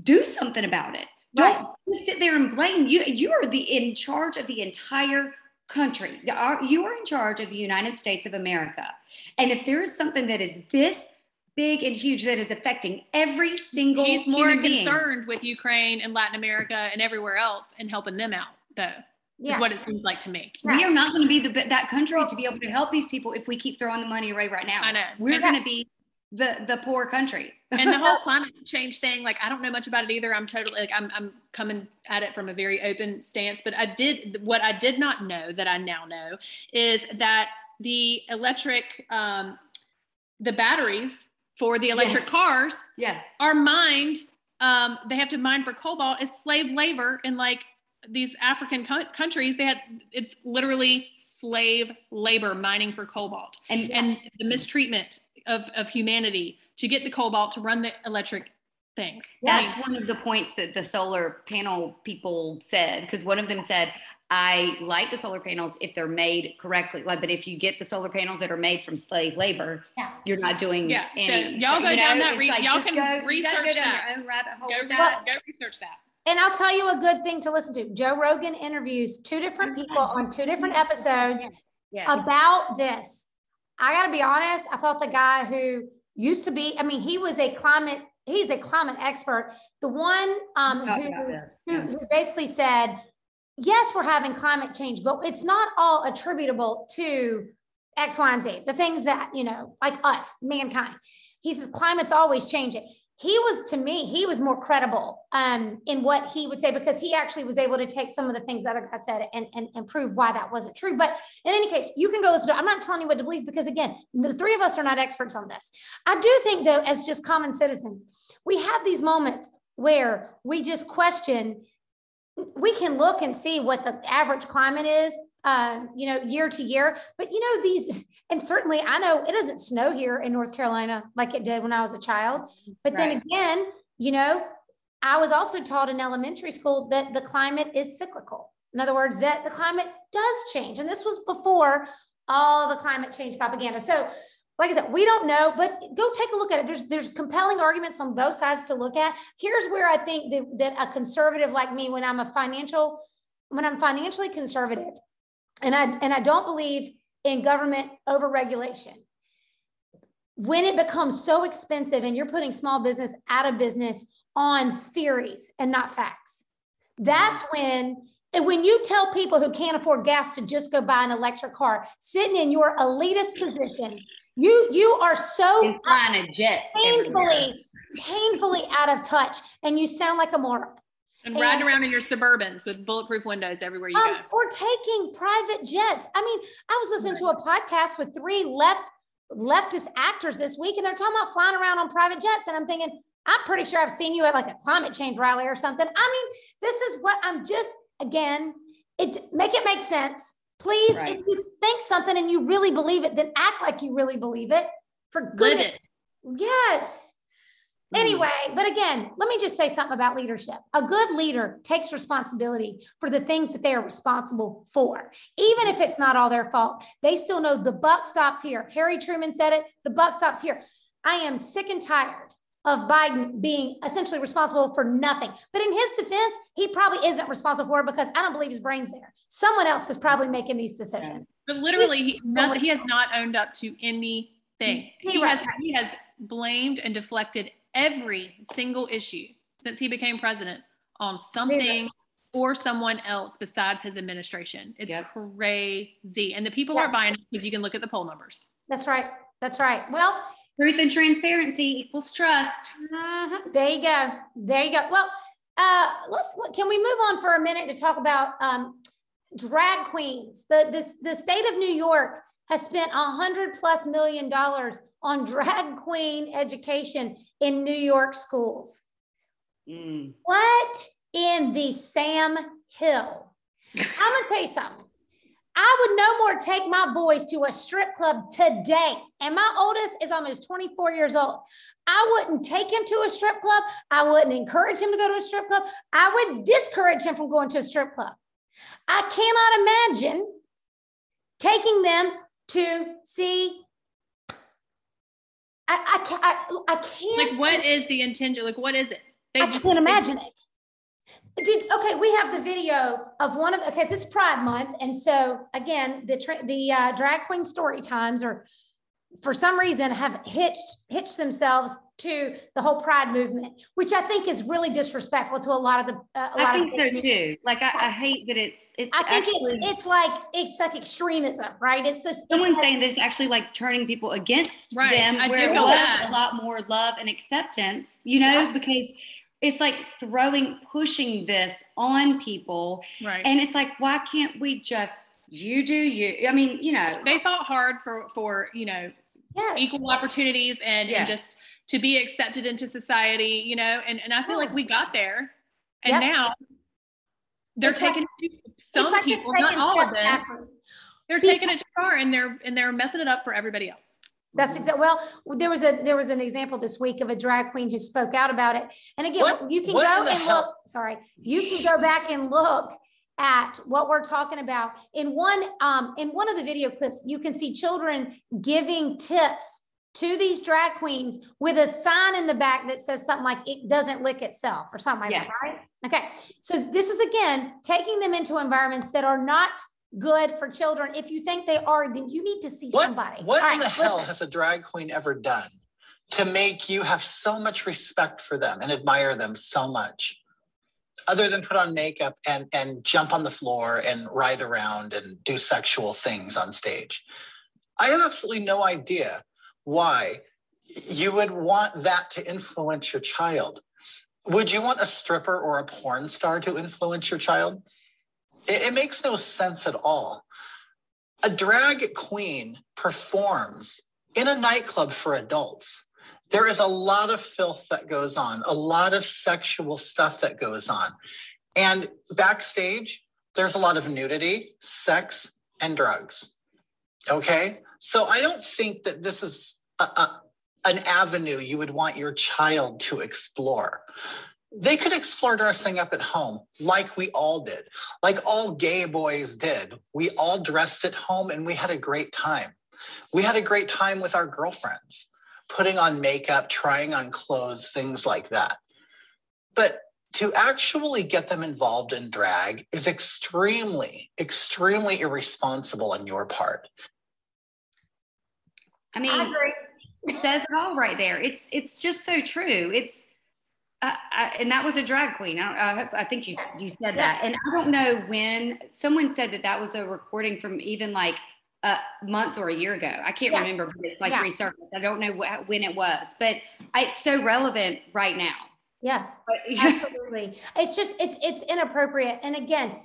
Do something about it. Right. Don't just sit there and blame you. You are the in charge of the entire country. You are, you are in charge of the United States of America. And if there is something that is this big and huge that is affecting every single He's more human concerned being, with Ukraine and Latin America and everywhere else and helping them out, though. Yeah. Is what it seems like to me. Yeah. We are not going to be the that country to be able to help these people if we keep throwing the money away right now. I know. We're going to be the the poor country. And the whole climate change thing, like, I don't know much about it either. I'm totally like I'm I'm coming at it from a very open stance. But I did what I did not know that I now know is that the electric um, the batteries for the electric yes. cars yes. are mined. Um, they have to mine for cobalt. It's slave labor in like. These African co- countries, they had, it's literally slave labor mining for cobalt and, and the mistreatment of, of humanity to get the cobalt to run the electric things. That's I mean, one of the points that the solar panel people said, because one of them said, I like the solar panels if they're made correctly. Like, but if you get the solar panels that are made from slave labor, yeah. you're not doing yeah. any. So y'all go so, down know, that, re- like, y'all can go, research go down that. Your own rabbit hole go, that. Go research that. And I'll tell you a good thing to listen to. Joe Rogan interviews two different people on two different episodes yes. about this. I got to be honest. I thought the guy who used to be, I mean, he was a climate, he's a climate expert. The one um, who, yeah. who, who basically said, yes, we're having climate change, but it's not all attributable to X, Y, and Z. The things that, you know, like us, mankind. He says, climate's always changing. He was, to me, he was more credible um, in what he would say, because he actually was able to take some of the things that I said and, and, and prove why that wasn't true. But in any case, you can go listen to, I'm not telling you what to believe, because again, the three of us are not experts on this. I do think though, as just common citizens, we have these moments where we just question, we can look and see what the average climate is, um, you know, year to year, but you know, these, and certainly I know it doesn't snow here in North Carolina like it did when I was a child, but right. then again, you know, I was also taught in elementary school that the climate is cyclical. In other words, that the climate does change. And this was before all the climate change propaganda. So like I said, we don't know, but go take a look at it. There's, there's compelling arguments on both sides to look at. Here's where I think that, that a conservative like me, when I'm a financial, when I'm financially conservative, And I and I don't believe in government overregulation. When it becomes so expensive and you're putting small business out of business on theories and not facts, that's when when you tell people who can't afford gas to just go buy an electric car, sitting in your elitist position, you you are so flying a jet painfully, painfully out of touch, and you sound like a moron. And, and riding around in your Suburbans with bulletproof windows everywhere you um, go. Or taking private jets. I mean, I was listening to a podcast with three left leftist actors this week, and they're talking about flying around on private jets. And I'm thinking, I'm pretty sure I've seen you at like a climate change rally or something. I mean, this is what I'm just, again, it make it make sense. Please, right. if you think something and you really believe it, then act like you really believe it. For good. Live it. Yes. Anyway, but again, let me just say something about leadership. A good leader takes responsibility for the things that they are responsible for. Even if it's not all their fault, they still know the buck stops here. Harry Truman said it, the buck stops here. I am sick and tired of Biden being essentially responsible for nothing. But in his defense, he probably isn't responsible for it, because I don't believe his brain's there. Someone else is probably making these decisions. But literally, he, not, he has not owned up to anything. He has, he has blamed and deflected every single issue since he became president on something or someone else besides his administration. It's yep. crazy. And the people yep. are buying it, because you can look at the poll numbers. That's right. That's right. Well, truth and transparency equals trust. Uh-huh. There you go. There you go. Well, uh, let's, can we move on for a minute to talk about um, drag queens? The, this, the state of New York has spent a hundred plus million dollars on drag queen education in New York schools. Mm. What in the Sam Hill? I'm gonna tell you something. I would no more take my boys to a strip club today. And my oldest is almost twenty-four years old. I wouldn't take him to a strip club. I wouldn't encourage him to go to a strip club. I would discourage him from going to a strip club. I cannot imagine taking them to see I, I can't, I, I can't. Like, what is the intention? Like, what is it? They I just, can't imagine it. Dude, okay, we have the video of one of, okay, so it's Pride Month. And so again, the, tra- the uh, drag queen story times are for some reason have hitched, hitched themselves to the whole pride movement, which I think is really disrespectful to a lot of the. Uh, a I lot think of so too. Like I, I hate that it's. It's I think actually, it's, it's like it's like extremism, right? It's this. Someone saying that it's actually like turning people against right. them, I where it was that. a lot more love and acceptance, you know, yeah. because it's like throwing, pushing this on people, right? And it's like, why can't we just you do you? I mean, you know, they fought hard for for you know, yes. equal opportunities and yes. and just. to be accepted into society, you know, and, and I feel like we got there and yep. now they're it's taking like, some like people, not all of them, backwards. they're because, taking it too far and they're, and they're messing it up for everybody else. That's exactly. Well, there was a, there was an example this week of a drag queen who spoke out about it. And again, what, you can go and hell? look, sorry, you can go back and look at what we're talking about. In one, um, in one of the video clips, you can see children giving tips to these drag queens with a sign in the back that says something like it doesn't lick itself or something like yeah. that, right? Okay. So this is, again, taking them into environments that are not good for children. If you think they are, then you need to see what, somebody. What right, in the listen. hell has a drag queen ever done to make you have so much respect for them and admire them so much, other than put on makeup and, and jump on the floor and writhe around and do sexual things on stage? I have absolutely no idea why you would want that to influence your child. Would you want a stripper or a porn star to influence your child? It, it makes no sense at all. A drag queen performs in a nightclub for adults. There is a lot of filth that goes on, a lot of sexual stuff that goes on. And backstage, there's a lot of nudity, sex, and drugs. Okay? So I don't think that this is a, a, an avenue you would want your child to explore. They could explore dressing up at home like we all did, like all gay boys did. We all dressed at home and we had a great time. We had a great time with our girlfriends, putting on makeup, trying on clothes, things like that. But to actually get them involved in drag is extremely, extremely irresponsible on your part. I mean, I agree. It says it all right there. It's it's just so true. It's uh, I, and that was a drag queen. I, don't, I, hope, I think you you said that. And I don't know when someone said that that was a recording from even like uh, months or a year ago. I can't yeah. remember, but it's like yeah. resurfaced. I don't know wh- when it was, but I, it's so relevant right now. Yeah, absolutely. It's just it's it's inappropriate. And again,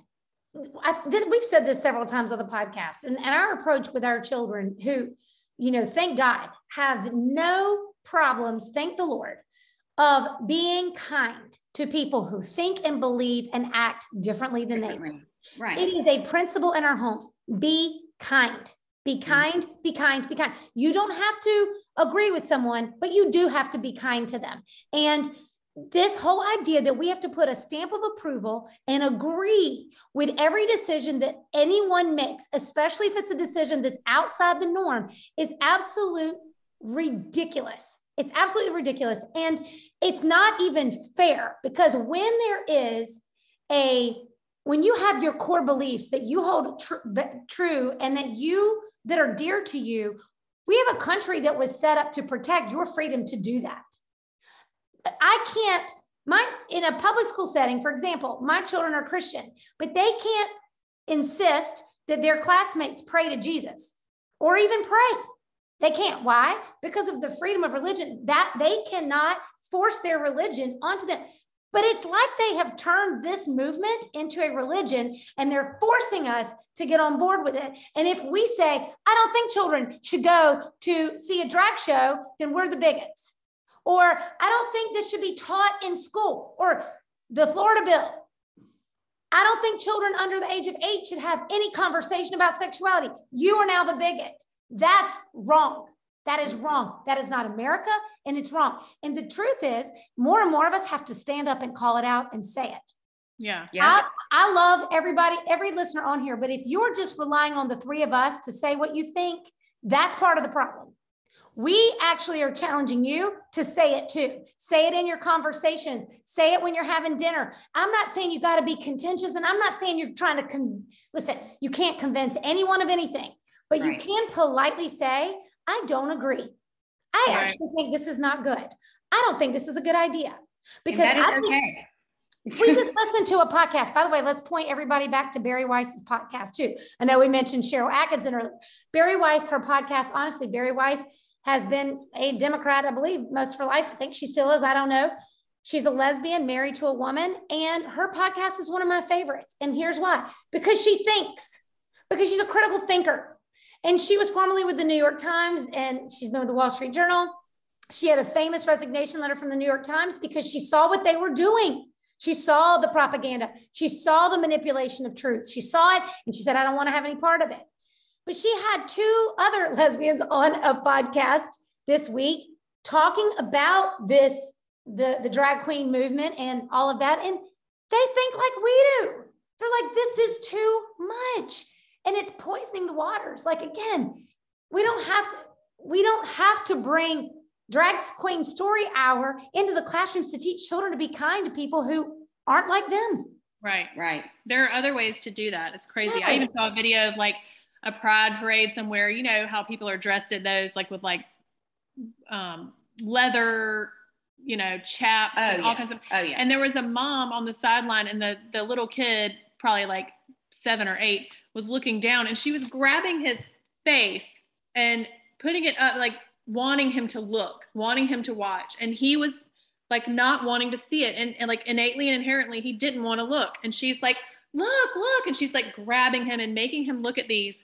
I, this, we've said this several times on the podcast, and, and our approach with our children who, you know, thank God, have no problems, thank the Lord, of being kind to people who think and believe and act differently than they do. Right. It is a principle in our homes. Be kind, be kind, mm-hmm. be kind, be kind. You don't have to agree with someone, but you do have to be kind to them. And this whole idea that we have to put a stamp of approval and agree with every decision that anyone makes, especially if it's a decision that's outside the norm, is absolute ridiculous. It's absolutely ridiculous. And it's not even fair, because when there is a, when you have your core beliefs that you hold tr- true and that you, that are dear to you, we have a country that was set up to protect your freedom to do that. I can't, my, in a public school setting, for example, my children are Christian, but they can't insist that their classmates pray to Jesus or even pray. They can't. Why? Because of the freedom of religion, that they cannot force their religion onto them. But it's like they have turned this movement into a religion and they're forcing us to get on board with it. And if we say, I don't think children should go to see a drag show, then we're the bigots. Or I don't think this should be taught in school, or the Florida bill. I don't think children under the age of eight should have any conversation about sexuality. You are now the bigot. That's wrong. That is wrong. That is not America, and it's wrong. And the truth is, more and more of us have to stand up and call it out and say it. Yeah. yeah. I, I love everybody, every listener on here, but if you're just relying on the three of us to say what you think, that's part of the problem. We actually are challenging you to say it too. Say it in your conversations. Say it when you're having dinner. I'm not saying you got to be contentious, and I'm not saying you're trying to, con- listen, you can't convince anyone of anything, but right. you can politely say, I don't agree. I right. actually think this is not good. I don't think this is a good idea. Because and that is I okay. We just listened to a podcast. By the way, let's point everybody back to Barry Weiss's podcast too. I know we mentioned Cheryl Atkinson earlier. Barry Weiss, her podcast, honestly, Barry Weiss has been a Democrat, I believe, most of her life. I think she still is. I don't know. She's a lesbian married to a woman, and her podcast is one of my favorites. And here's why. Because she thinks. Because she's a critical thinker. And she was formerly with the New York Times, and she's been with the Wall Street Journal. She had a famous resignation letter from the New York Times because she saw what they were doing. She saw the propaganda. She saw the manipulation of truth. She saw it and she said, I don't want to have any part of it. But she had two other lesbians on a podcast this week talking about this, the, the drag queen movement and all of that. And they think like we do. They're like, this is too much. And it's poisoning the waters. Like, again, we don't have to, we don't have to bring Drag Queen Story Hour into the classrooms to teach children to be kind to people who aren't like them. Right, right. There are other ways to do that. It's crazy. Yes. I even saw a video of like a pride parade somewhere, you know, how people are dressed at those, like with like um, leather, you know, chaps oh, and all yes. kinds of, oh, yeah. and there was a mom on the sideline and the, the little kid, probably like seven or eight, was looking down and she was grabbing his face and putting it up like, wanting him to look, wanting him to watch. And he was like, not wanting to see it. And, and like innately and inherently, he didn't want to look. And she's like, look, look. And she's like grabbing him and making him look at these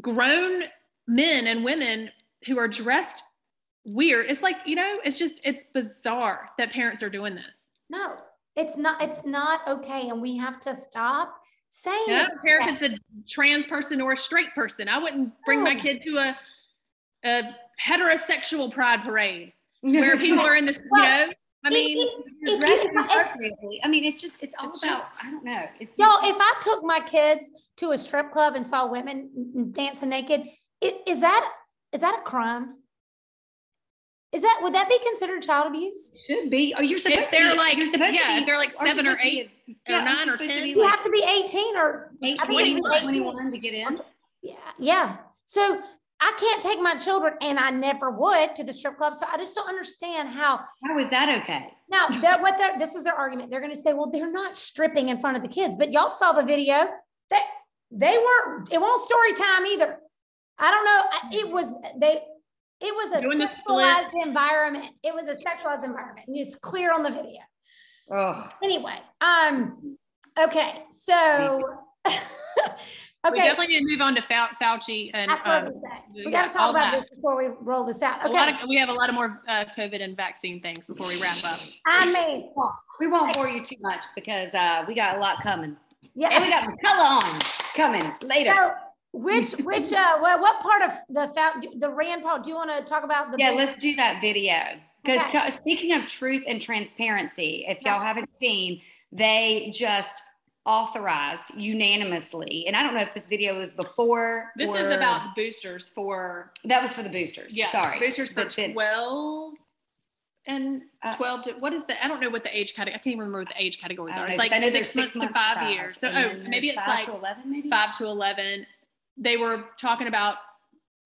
grown men and women who are dressed weird. It's like, you know, it's just, it's bizarre that parents are doing this. No, it's not, it's not okay. And we have to stop saying no, it's care okay. if it's a trans person or a straight person. I wouldn't bring no. my kid to a, a heterosexual pride parade where people are in the, you know, I mean, it, it, it, appropriately. I mean, it's just, it's all it's about, just, I don't know. It's, y'all, if I took my kids to a strip club and saw women dancing naked, it, is that, is that a crime? Is that, would that be considered child abuse? Should be. Oh, you're supposed if they're to be, like, you're supposed yeah, to be, if they're like seven or eight be, or yeah, nine or ten. You like, have to be eighteen or twenty-one to get in. Yeah. Yeah. So I can't take my children, and I never would, to the strip club. So I just don't understand how. How is that okay? Now, that what they're, this is their argument. They're going to say, well, they're not stripping in front of the kids. But y'all saw the video. They, they weren't, it wasn't story time either. I don't know. I, it was, they, it was a Doing sexualized environment. It was a sexualized environment. And it's clear on the video. Ugh. Anyway. Um. Okay. So. Okay. We definitely need to move on to Fau- Fauci. And, That's what um, I was going to say. We yeah, got to talk about that. This before we roll this out. Okay. A lot of, we have a lot of more uh, COVID and vaccine things before we wrap up. I mean, well, we won't bore you too much because uh, we got a lot coming. Yeah, and we got McCullough on coming later. So, which, which, uh, well, what part of the Fauci, the Rand Paul? Do you want to talk about the? Yeah, video? Let's do that video because okay. t- speaking of truth and transparency, if y'all yeah. haven't seen, they just. Authorized unanimously, and I don't know if this video was before. This or... is about boosters for. That was for the boosters. Yeah, sorry, boosters for then... twelve and uh, twelve. To, what is the? I don't know what the age category. I can't even remember what the age categories are. It's like six, six months, months to five, five years. So oh, maybe it's like five to eleven, maybe? five to eleven. They were talking about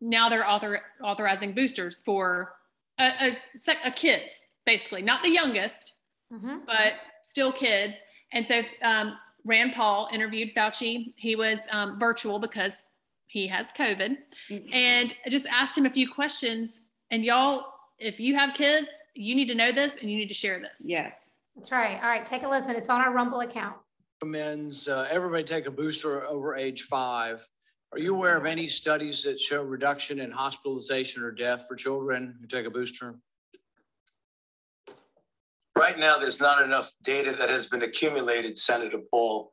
now they're author authorizing boosters for a, a, a kids basically, not the youngest, mm-hmm. but still kids, and so. Um, Rand Paul interviewed Fauci. He was um, virtual because he has COVID. And I just asked him a few questions. And y'all, if you have kids, you need to know this and you need to share this. Yes. That's right. All right. Take a listen. It's on our Rumble account. Recommends uh, everybody take a booster over age five. Are you aware of any studies that show reduction in hospitalization or death for children who take a booster? Right now, there's not enough data that has been accumulated, Senator Paul,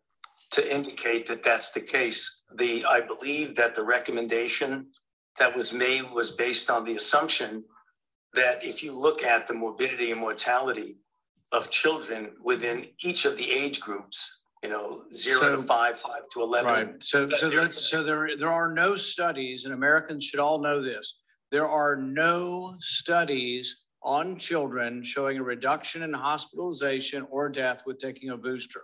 to indicate that that's the case. The I believe that the recommendation that was made was based on the assumption that if you look at the morbidity and mortality of children within each of the age groups, you know, zero so, to five, five to eleven. Right. So, so, that's, so there, there are no studies, and Americans should all know this. There are no studies on children showing a reduction in hospitalization or death with taking a booster.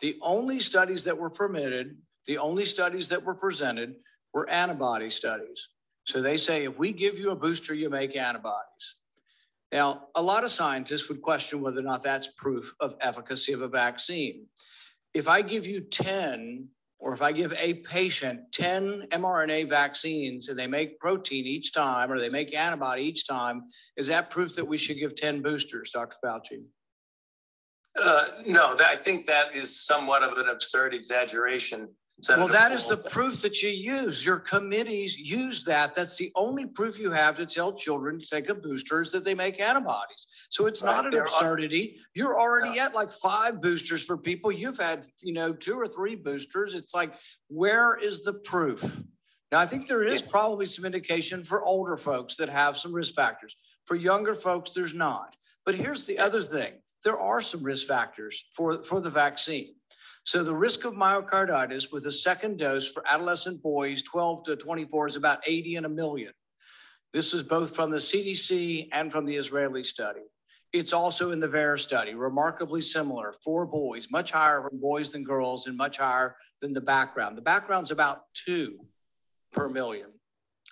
The only studies that were permitted, the only studies that were presented were antibody studies. So they say, if we give you a booster, you make antibodies. Now, a lot of scientists would question whether or not that's proof of efficacy of a vaccine. If I give you ten, or if I give a patient ten mRNA vaccines and they make protein each time, or they make antibody each time, is that proof that we should give ten boosters, Doctor Fauci? Uh, no, that, I think that is somewhat of an absurd exaggeration. Senator well, that Paul. Is the proof that you use. Your committees use that. That's the only proof you have to tell children to take a booster is that they make antibodies. So it's right. not an They're absurdity. All... You're already no. at like five boosters for people. You've had, you know, two or three boosters. It's like, where is the proof? Now, I think there is probably some indication for older folks that have some risk factors. For younger folks, there's not. But here's the other thing. There are some risk factors for, for the vaccine. So the risk of myocarditis with a second dose for adolescent boys twelve to twenty-four is about eighty in a million. This is both from the C D C and from the Israeli study. It's also in the VAERS study, remarkably similar, four boys, much higher for boys than girls and much higher than the background. The background's about two per million.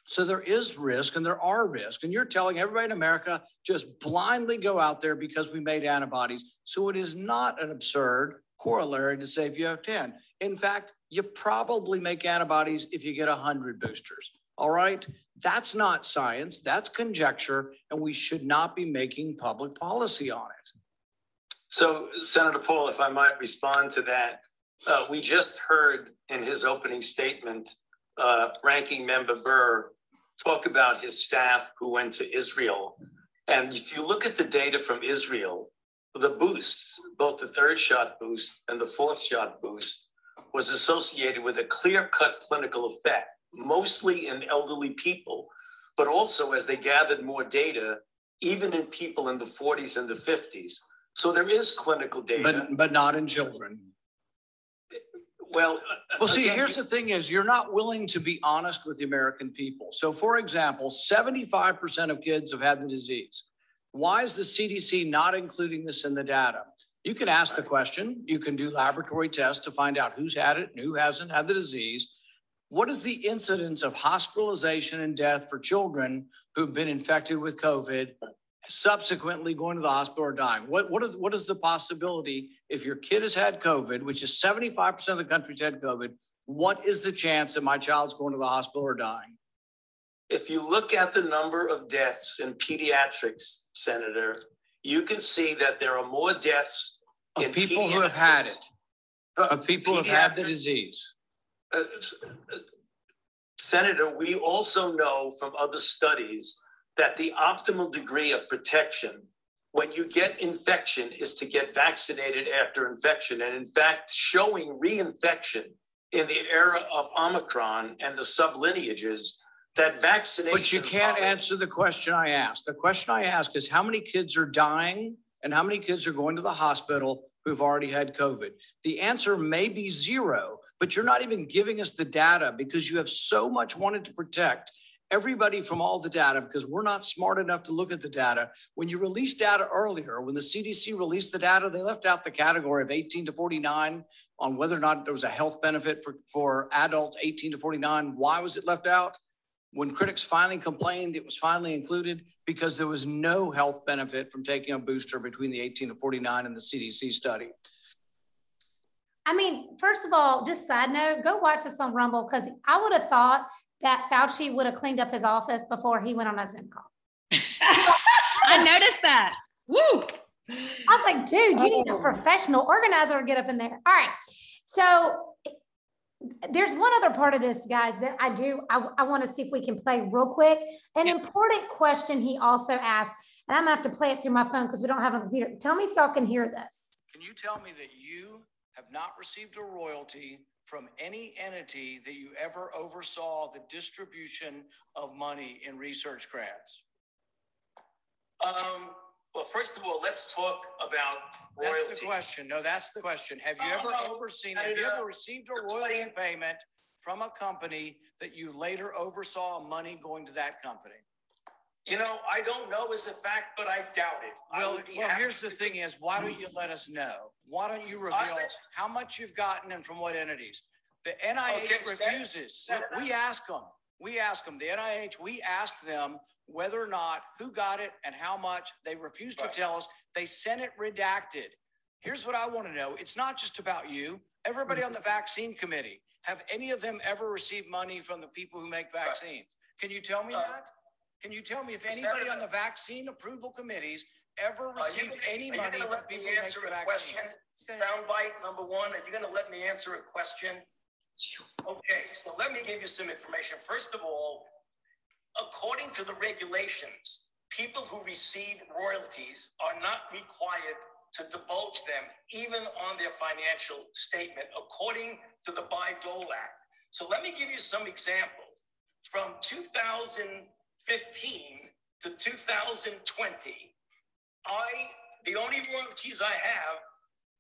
So there is risk and there are risks. And you're telling everybody in America, just blindly go out there because we made antibodies. So it is not an absurd corollary to say if you have ten. In fact, you probably make antibodies if you get one hundred boosters. All right? That's not science. That's conjecture. And we should not be making public policy on it. So, Senator Paul, if I might respond to that, uh, we just heard in his opening statement, uh, Ranking Member Burr talk about his staff who went to Israel. And if you look at the data from Israel, the boosts, both the third shot boost and the fourth shot boost, was associated with a clear-cut clinical effect, mostly in elderly people, but also as they gathered more data, even in people in the forties and the fifties. So there is clinical data. But, but not in children. Well, well, see, again, here's the thing is you're not willing to be honest with the American people. So, for example, seventy-five percent of kids have had the disease. Why is the C D C not including this in the data? You can ask the question. You can do laboratory tests to find out who's had it and who hasn't had the disease. What is the incidence of hospitalization and death for children who've been infected with COVID, subsequently going to the hospital or dying? What, what, is, what is the possibility if your kid has had COVID, which is seventy-five percent of the country's had COVID, what is the chance that my child's going to the hospital or dying? If you look at the number of deaths in pediatrics, Senator, you can see that there are more deaths of in people who have had it, of people who have had the disease. Uh, uh, Senator, we also know from other studies that the optimal degree of protection when you get infection is to get vaccinated after infection. And in fact, showing reinfection in the era of Omicron and the sublineages, that vaccination. But you can't policy. Answer the question I asked. The question I ask is how many kids are dying and how many kids are going to the hospital who've already had COVID? The answer may be zero, but you're not even giving us the data because you have so much wanted to protect everybody from all the data because we're not smart enough to look at the data. When you release data earlier, when the C D C released the data, they left out the category of eighteen to forty-nine on whether or not there was a health benefit for, for adults eighteen to forty-nine. Why was it left out? When critics finally complained, it was finally included because there was no health benefit from taking a booster between the eighteen to forty-nine and the C D C study. I mean, first of all, just side note, go watch this on Rumble because I would have thought that Fauci would have cleaned up his office before he went on a Zoom call. I noticed that. Woo! I was like, dude, you oh. need a professional organizer to get up in there. All right. So there's one other part of this, guys, that I do, I, I want to see if we can play real quick. An yeah. important question he also asked, and I'm going to have to play it through my phone because we don't have a computer. Tell me if y'all can hear this. Can you tell me that you have not received a royalty from any entity that you ever oversaw the distribution of money in research grants? Um. Well, first of all, let's talk about royalty. That's the question. No, that's the question. Have you ever oh, overseen, Senator, have you ever received a royalty payment from a company that you later oversaw money going to that company? You know, I don't know as a fact, but I doubt it. Well, well here's the thing is, why don't you let us know? Why don't you reveal uh, how much you've gotten and from what entities? The N I H okay, refuses. Senator, we ask them. We asked them, the N I H, we asked them whether or not, who got it and how much. They refused right. to tell us. They sent it redacted. Here's what I want to know. It's not just about you. Everybody on the vaccine committee, have any of them ever received money from the people who make vaccines? Right. Can you tell me uh, that? Can you tell me if anybody seven, on the vaccine approval committees ever received you, any money from people who make the vaccines? Soundbite number one, are you going to let me answer a question? Okay, so let me give you some information. First of all, according to the regulations, people who receive royalties are not required to divulge them, even on their financial statement, according to the Bayh-Dole Act. So let me give you some example. From two thousand fifteen to two thousand twenty, I the only royalties I have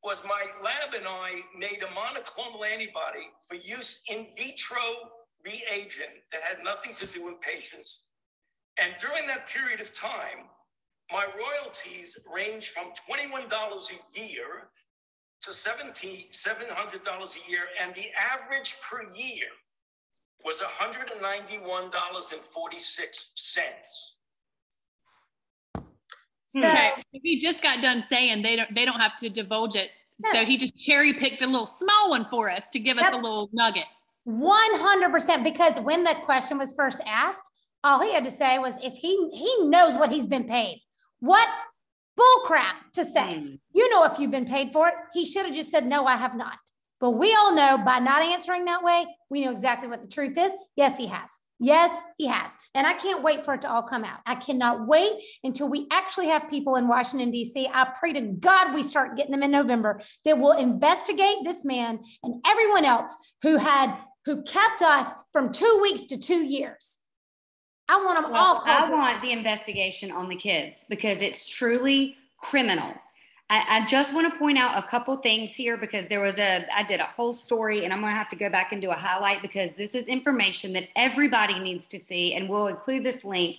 was my lab and I made a monoclonal antibody for use in vitro reagent that had nothing to do with patients. And during that period of time, my royalties range from twenty-one dollars a year to seven hundred dollars a year. And the average per year was one hundred ninety-one dollars and forty-six cents. So okay. He just got done saying they don't they don't have to divulge it. Yeah. So he just cherry picked a little small one for us to give us yep. a little nugget. one hundred percent, because when the question was first asked, all he had to say was if he he knows what he's been paid. What bull crap to say. Mm. You know if you've been paid for it. He should have just said, no, I have not. But we all know by not answering that way, we know exactly what the truth is. Yes, he has. Yes, he has. And I can't wait for it to all come out. I cannot wait until we actually have people in Washington, D C. I pray to God we start getting them in November that will investigate this man and everyone else who had, who kept us from two weeks to two years. I want them well, all. I want the investigation on the kids because it's truly criminal. I, I just want to point out a couple things here because there was a, I did a whole story and I'm going to have to go back and do a highlight because this is information that everybody needs to see. And we'll include this link.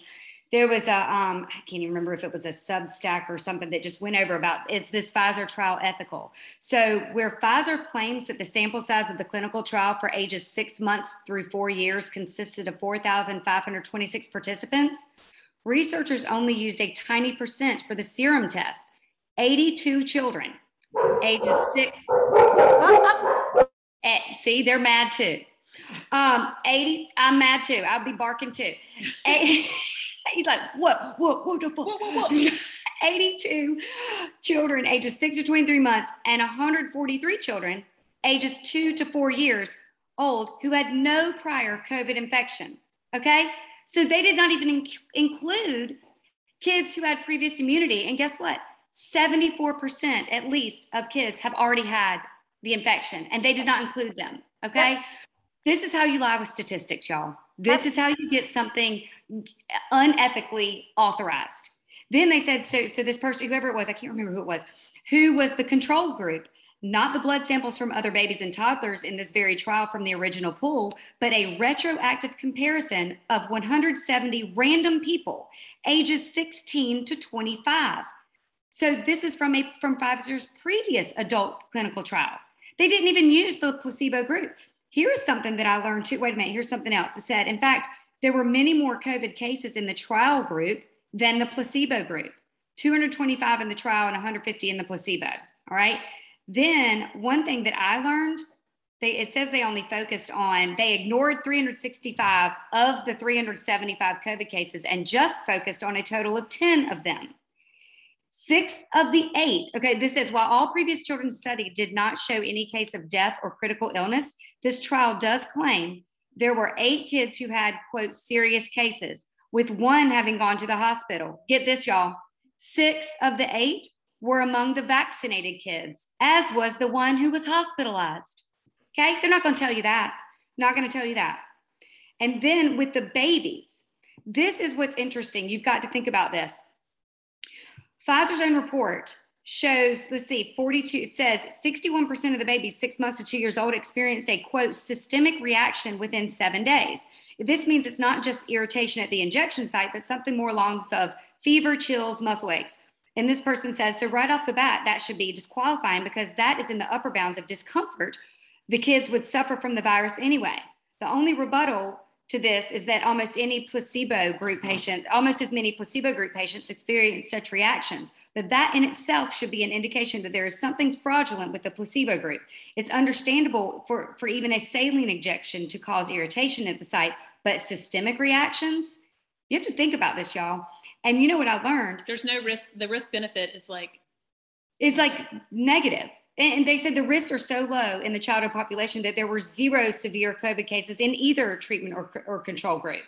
There was a, um, I can't even remember if it was a Substack or something that just went over about, it's this Pfizer trial ethical. So where Pfizer claims that the sample size of the clinical trial for ages six months through four years consisted of four thousand five hundred twenty-six participants, researchers only used a tiny percent for the serum test. eighty-two children, ages six. Oh, oh. See, they're mad too. Um, eighty, I'm mad too. I'll be barking too. He's like, what, what, what, what, what, what? eighty-two children, ages six to twenty-three months, and one hundred forty-three children, ages two to four years old, who had no prior COVID infection. Okay, so they did not even inc- include kids who had previous immunity. And guess what? seventy-four percent at least of kids have already had the infection and they did not include them. Okay. Yep. This is how you lie with statistics, y'all. This is how you get something unethically authorized. Then they said, so, so this person, whoever it was, I can't remember who it was, who was the control group, not the blood samples from other babies and toddlers in this very trial from the original pool, but a retroactive comparison of one hundred seventy random people, ages sixteen to twenty-five. So this is from a from Pfizer's previous adult clinical trial. They didn't even use the placebo group. Here's something that I learned too. Wait a minute, here's something else. It said, in fact, there were many more COVID cases in the trial group than the placebo group. two hundred twenty-five in the trial and one hundred fifty in the placebo, all right? Then one thing that I learned, they, it says they only focused on, they ignored three hundred sixty-five of the three hundred seventy-five COVID cases and just focused on a total of ten of them. Six of the eight, okay, this is, while all previous children studied did not show any case of death or critical illness, this trial does claim there were eight kids who had, quote, serious cases, with one having gone to the hospital. Get this, y'all. Six of the eight were among the vaccinated kids, as was the one who was hospitalized, okay? They're not going to tell you that. Not going to tell you that. And then with the babies, this is what's interesting. You've got to think about this. Pfizer's own report shows, let's see, forty-two, says sixty-one percent of the babies six months to two years old experienced a, quote, systemic reaction within seven days. This means it's not just irritation at the injection site, but something more along of fever, chills, muscle aches. And this person says, so right off the bat, that should be disqualifying because that is in the upper bounds of discomfort. The kids would suffer from the virus anyway. The only rebuttal to this is that almost any placebo group patient, almost as many placebo group patients experience such reactions, but that in itself should be an indication that there is something fraudulent with the placebo group. It's understandable for, for even a saline injection to cause irritation at the site, but systemic reactions, you have to think about this, y'all. And you know what I learned? There's no risk, the risk benefit is like, is like negative. And they said the risks are so low in the childhood population that there were zero severe COVID cases in either treatment or, or control group.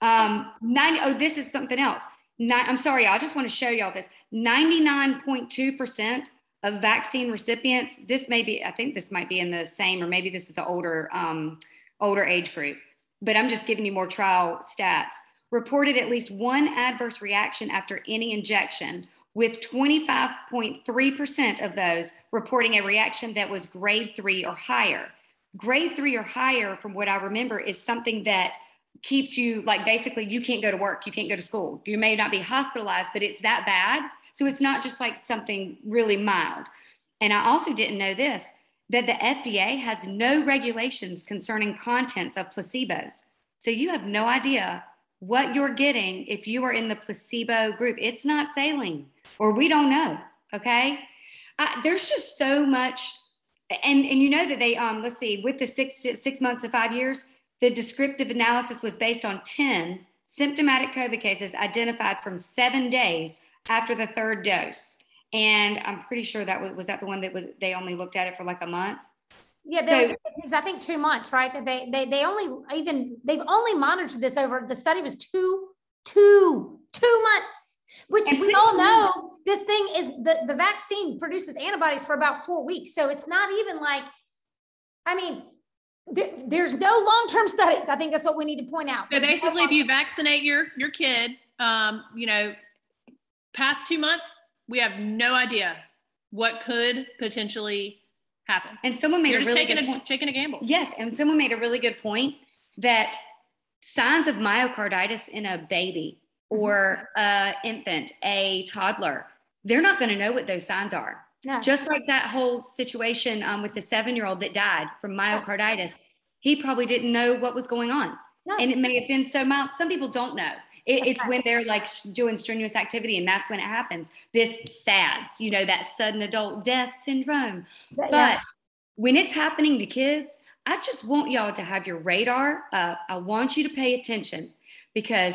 Um, nine, oh, this is something else. Nine, I'm sorry, I just want to show y'all this. ninety-nine point two percent of vaccine recipients, this may be, I think this might be in the same, or maybe this is the older, um, older age group, but I'm just giving you more trial stats, reported at least one adverse reaction after any injection, with twenty-five point three percent of those reporting a reaction that was grade three or higher. Grade three or higher, from what I remember, is something that keeps you, like basically you can't go to work, you can't go to school. You may not be hospitalized, but it's that bad. So it's not just like something really mild. And I also didn't know this, that the F D A has no regulations concerning contents of placebos. So you have no idea what you're getting if you are in the placebo group. It's not saline, or we don't know, okay? Uh, there's just so much, and, and you know that they, um, let's see, with the six, six months to five years, the descriptive analysis was based on ten symptomatic COVID cases identified from seven days after the third dose. And I'm pretty sure that was, was that the one that was, they only looked at it for like a month? Yeah, there was, I think, two months, right? That they they they only even they've only monitored this over the study was two, two, two months, which we all know this thing is the, the vaccine produces antibodies for about four weeks. So it's not even like, I mean, there, there's no long-term studies. I think that's what we need to point out. So basically, if you vaccinate your your kid, um, you know, past two months, we have no idea what could potentially happen. And someone made You're a really taking good a, point. Taking a gamble. Yes, and someone made a really good point that signs of myocarditis in a baby or mm-hmm. a infant, a toddler, they're not going to know what those signs are. No. Just like that whole situation um, with the seven-year-old that died from myocarditis, he probably didn't know what was going on. No. And it may have been so mild. Some people don't know. It, it's okay. When they're like doing strenuous activity, and that's when it happens. This SADS, you know, that sudden adult death syndrome. But, but yeah. When it's happening to kids, I just want y'all to have your radar up. I want you to pay attention, because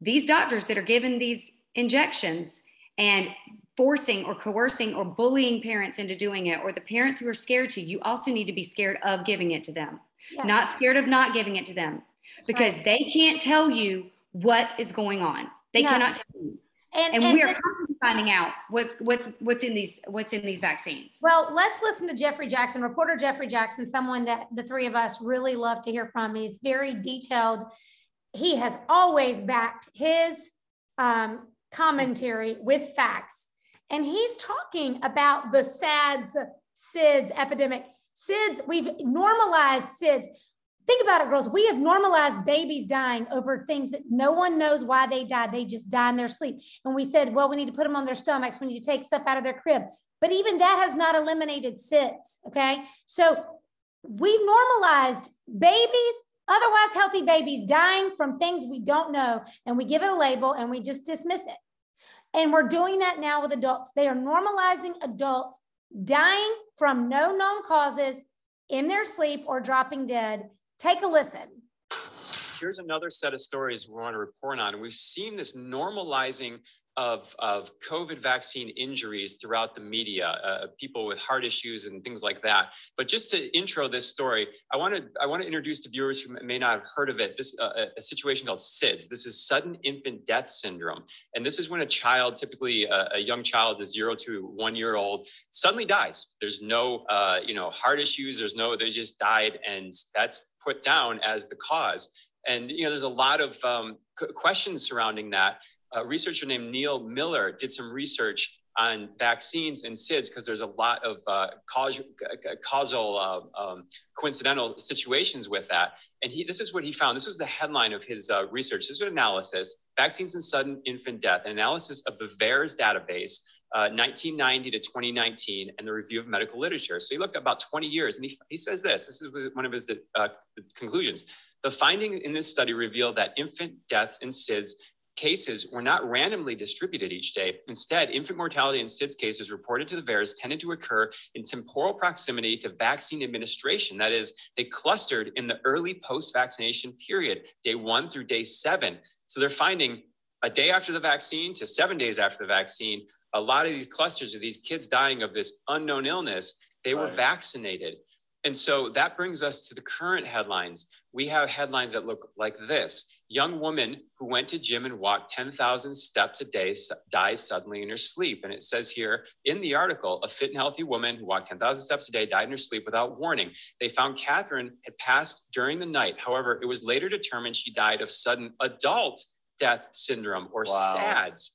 these doctors that are giving these injections and forcing or coercing or bullying parents into doing it, or the parents who are scared to, you also need to be scared of giving it to them, yeah. not scared of not giving it to them, because right. they can't tell you what is going on. They no. cannot tell you. And, and, and we are constantly finding out what's what's what's in these what's in these vaccines. Well, let's listen to Jeffrey Jackson, reporter Jeffrey Jackson, someone that the three of us really love to hear from. He's very detailed. He has always backed his um, commentary with facts. And he's talking about the SADS, SIDS epidemic. SIDS, we've normalized SIDS. Think about it, girls. We have normalized babies dying over things that no one knows why they died. They just die in their sleep. And we said, well, we need to put them on their stomachs. We need to take stuff out of their crib. But even that has not eliminated SIDS, okay? So we've normalized babies, otherwise healthy babies, dying from things we don't know. And we give it a label and we just dismiss it. And we're doing that now with adults. They are normalizing adults dying from no known causes in their sleep or dropping dead. Take a listen. Here's another set of stories we want to report on. And we've seen this normalizing of, of COVID vaccine injuries throughout the media, uh, people with heart issues and things like that. But just to intro this story, I want to I want to introduce to viewers who may not have heard of it, this uh, a situation called SIDS. This is sudden infant death syndrome. And this is when a child, typically a, a young child, is zero to one year old, suddenly dies. There's no, uh, you know, heart issues. There's no, they just died. And that's put down as the cause. And, you know, there's a lot of um, c- questions surrounding that. A researcher named Neil Miller did some research on vaccines and SIDS, because there's a lot of uh, caus- causal, uh, um, coincidental situations with that. And he, this is what he found. This was the headline of his uh, research. This was an analysis, Vaccines and Sudden Infant Death, an analysis of the VAERS database uh, nineteen ninety to twenty nineteen and the review of medical literature. So he looked at about twenty years and he, he says this, this is one of his uh, conclusions. The findings in this study reveal that infant deaths in SIDS cases were not randomly distributed each day. Instead, infant mortality in SIDS cases reported to the VAERS tended to occur in temporal proximity to vaccine administration. That is, they clustered in the early post-vaccination period, day one through day seven. So they're finding a day after the vaccine to seven days after the vaccine, a lot of these clusters of these kids dying of this unknown illness, they were vaccinated. And so that brings us to the current headlines. We have headlines that look like this. Young woman who went to gym and walked ten thousand steps a day dies suddenly in her sleep. And it says here in the article, a fit and healthy woman who walked ten thousand steps a day died in her sleep without warning. They found Catherine had passed during the night. However, it was later determined she died of sudden adult death syndrome, or wow. SADS.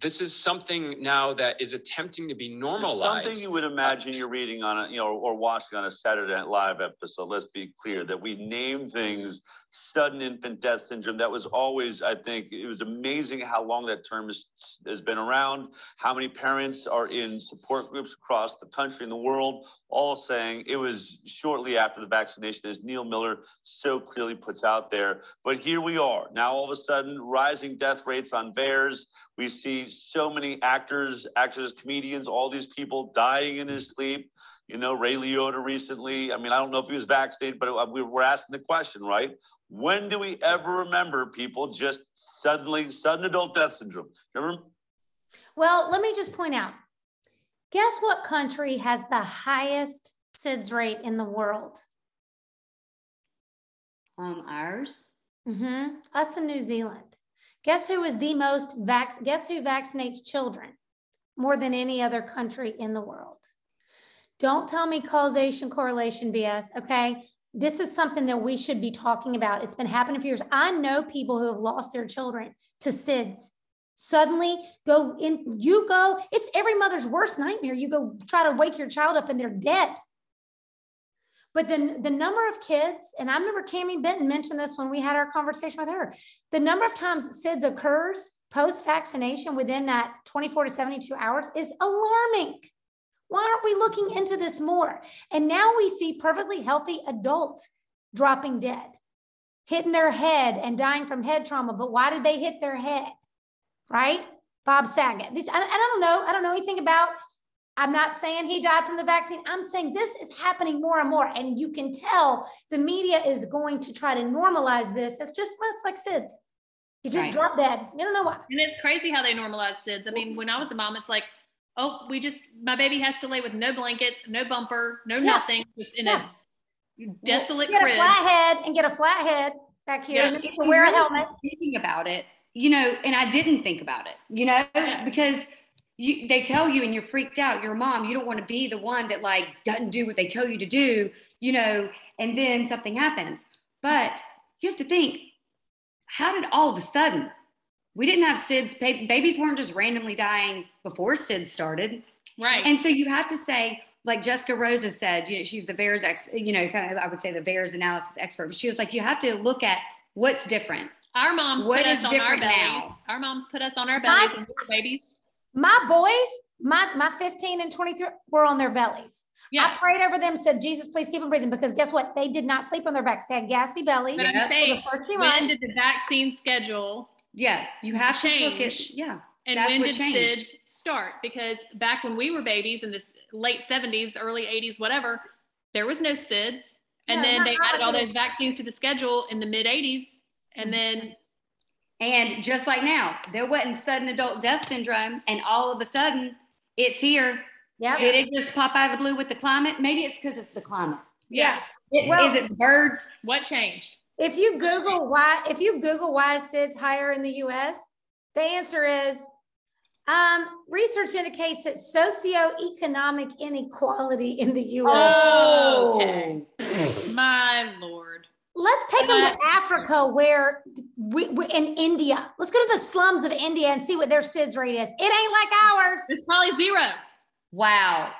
This is something now that is attempting to be normalized. It's something you would imagine you're reading on a, you know, or watching on a Saturday Night Live episode. Let's be clear that we name things. Sudden infant death syndrome. That was always, I think, it was amazing how long that term has, has been around, how many parents are in support groups across the country and the world, all saying it was shortly after the vaccination, as Neil Miller so clearly puts out there. But here we are. Now, all of a sudden, rising death rates on VAERS. We see so many actors, actors, comedians, all these people dying in his sleep. You know, Ray Liotta recently, I mean, I don't know if he was vaccinated, but we were asking the question, right? When do we ever remember people just suddenly, sudden adult death syndrome? Ever? Well, let me just point out, guess what country has the highest SIDS rate in the world? Um, ours? Mm-hmm. Us in New Zealand. Guess who is the most, vac- guess who vaccinates children more than any other country in the world? Don't tell me causation, correlation B S, okay? This is something that we should be talking about. It's been happening for years. I know people who have lost their children to SIDS. Suddenly go in, you go, it's every mother's worst nightmare. You go try to wake your child up and they're dead. But then the number of kids, and I remember Cammie Benton mentioned this when we had our conversation with her, the number of times SIDS occurs post-vaccination within that twenty-four to seventy-two hours is alarming. Why aren't we looking into this more? And now we see perfectly healthy adults dropping dead, hitting their head and dying from head trauma. But why did they hit their head? Right? Bob Saget. These, I, I don't know. I don't know anything about. I'm not saying he died from the vaccine. I'm saying this is happening more and more. And you can tell the media is going to try to normalize this. It's just, well, it's like SIDS. You just right. drop dead. You don't know why. And it's crazy how they normalize SIDS. I mean, when I was a mom, it's like, oh, we just, my baby has to lay with no blankets, no bumper, no yeah. nothing, just in yeah. a desolate get crib. Get a flathead and get a flathead back here. Yeah. And to wear a helmet. Thinking about it, you know, and I didn't think about it, you know, yeah. because you, they tell you and you're freaked out. You're a mom. You don't want to be the one that like doesn't do what they tell you to do, you know, and then something happens. But you have to think, how did all of a sudden, we didn't have SIDS. Babies weren't just randomly dying before SIDS started. Right. And so you have to say, like Jessica Rosa said, you know, she's the VAERS, ex, you know, kind of, I would say the VAERS analysis expert, but she was like, you have to look at what's different. Our moms what put us on our bellies. Now? Our moms put us on our bellies my, when we were babies. My boys, my, my fifteen and twenty-three were on their bellies. Yeah. I prayed over them, said, Jesus, please keep them breathing, because guess what? They did not sleep on their backs. They had gassy bellies. But I'm saying, the first few when did the vaccine schedule Yeah, you have change. to look at, yeah. And when did SIDS start? Because back when we were babies in the late seventies, early eighties, whatever, there was no SIDS. And no, then they added all those vaccines to the schedule in the mid eighties. And then. And just like now, there wasn't sudden adult death syndrome. And all of a sudden, it's here. Yeah. Did it just pop out of the blue with the climate? Maybe it's because it's the climate. Yeah. yeah. It, well, is it birds? What changed? If you Google why, if you Google why SIDS higher in the U S, the answer is um, research indicates that socioeconomic inequality in the U S. Oh, okay. My Lord. Let's take My them to Africa, where we, we in India. Let's go to the slums of India and see what their SIDS rate is. It ain't like ours. It's probably zero. Wow,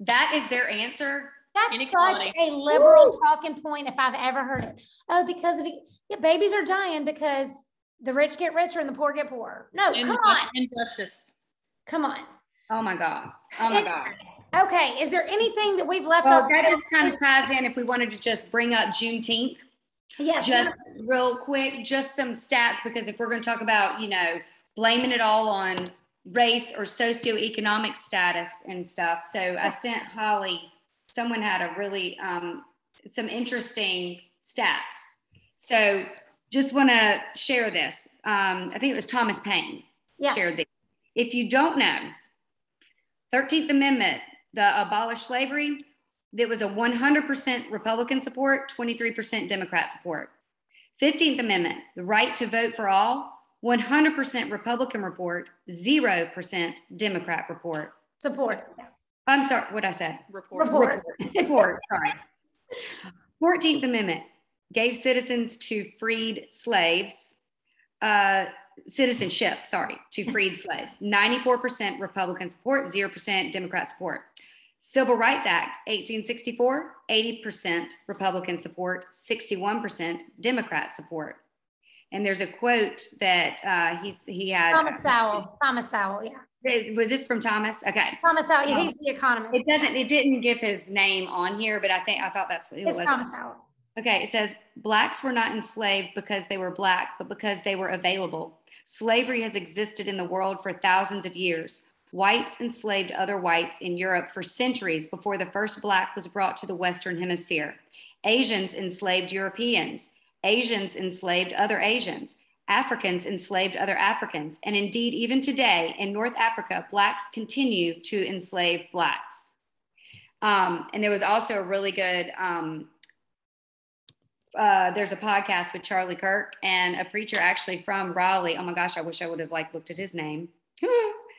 that is their answer. That's inequality. Such a liberal Ooh. talking point if I've ever heard it. Oh, because of yeah, babies are dying because the rich get richer and the poor get poorer. No, In, come on. Injustice. Come on. Oh my God. Oh my God. Okay. Is there anything that we've left well, off? That just kind of ties in if we wanted to just bring up Juneteenth. Yeah. Just real quick, just some stats, because if we're going to talk about, you know, blaming it all on race or socioeconomic status and stuff. So I sent Holly, someone had a really, um, some interesting stats. So just want to share this. Um, I think it was Thomas Paine yeah. shared this. If you don't know, thirteenth Amendment, the abolished slavery, there was a one hundred percent Republican support, twenty-three percent Democrat support. fifteenth Amendment, the right to vote for all, one hundred percent Republican report, zero percent Democrat report. Support. I'm sorry, what I said? Report. Report. Report. Sorry. fourteenth Amendment gave citizens to freed slaves, uh, citizenship, sorry, to freed slaves. ninety-four percent Republican support, zero percent Democrat support. Civil Rights Act, eighteen sixty-four, eighty percent Republican support, sixty-one percent Democrat support. And there's a quote that uh, he, he had. Thomas Sowell, Thomas Sowell, yeah. Was this from Thomas? Okay. Thomas Sowell, yeah, he's the economist. It doesn't, it didn't give his name on here, but I think, I thought that's what it was. It's Thomas Sowell. Okay, it says, Blacks were not enslaved because they were Black, but because they were available. Slavery has existed in the world for thousands of years. Whites enslaved other whites in Europe for centuries before the first Black was brought to the Western Hemisphere. Asians enslaved Europeans. Asians enslaved other Asians. Africans enslaved other Africans. And indeed, even today in North Africa, Blacks continue to enslave Blacks. Um, and there was also a really good, um, uh, there's a podcast with Charlie Kirk and a preacher actually from Raleigh. Oh my gosh, I wish I would have like looked at his name.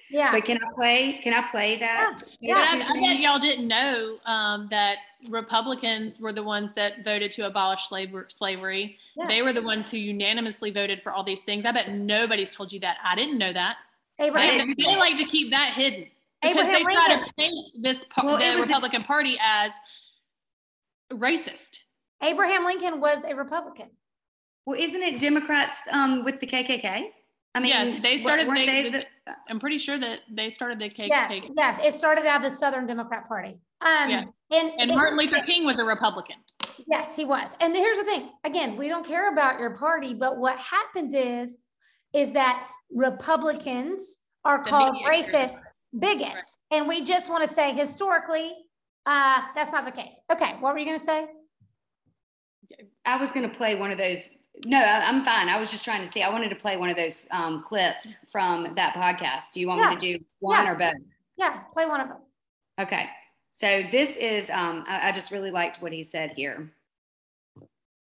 Yeah. But can I play, can I play that? Yeah. I, I bet y'all didn't know um, that Republicans were the ones that voted to abolish slavery. Yeah. They were the ones who unanimously voted for all these things. I bet nobody's told you that. I didn't know that. Abraham, they, they like to keep that hidden because Abraham they try Lincoln. to paint this well, the Republican a, Party as racist. Abraham Lincoln was a Republican. Well, isn't it Democrats um, with the K K K? I mean, yes, they started. They, they the, I'm pretty sure that they started the K K K. Yes, yes, it started out of the Southern Democrat Party. Um, yeah. And, and Martin Luther King was a Republican. Yes, he was. And here's the thing. Again, we don't care about your party, but what happens is, is that Republicans are the called racist bigots, right. And we just want to say historically, uh, that's not the case. Okay, what were you going to say? I was going to play one of those. No, I'm fine. I was just trying to see. I wanted to play one of those um, clips from that podcast. Do you want yeah. me to do one yeah. or both? Yeah, play one of them. Okay. So this is, um, I, I just really liked what he said here.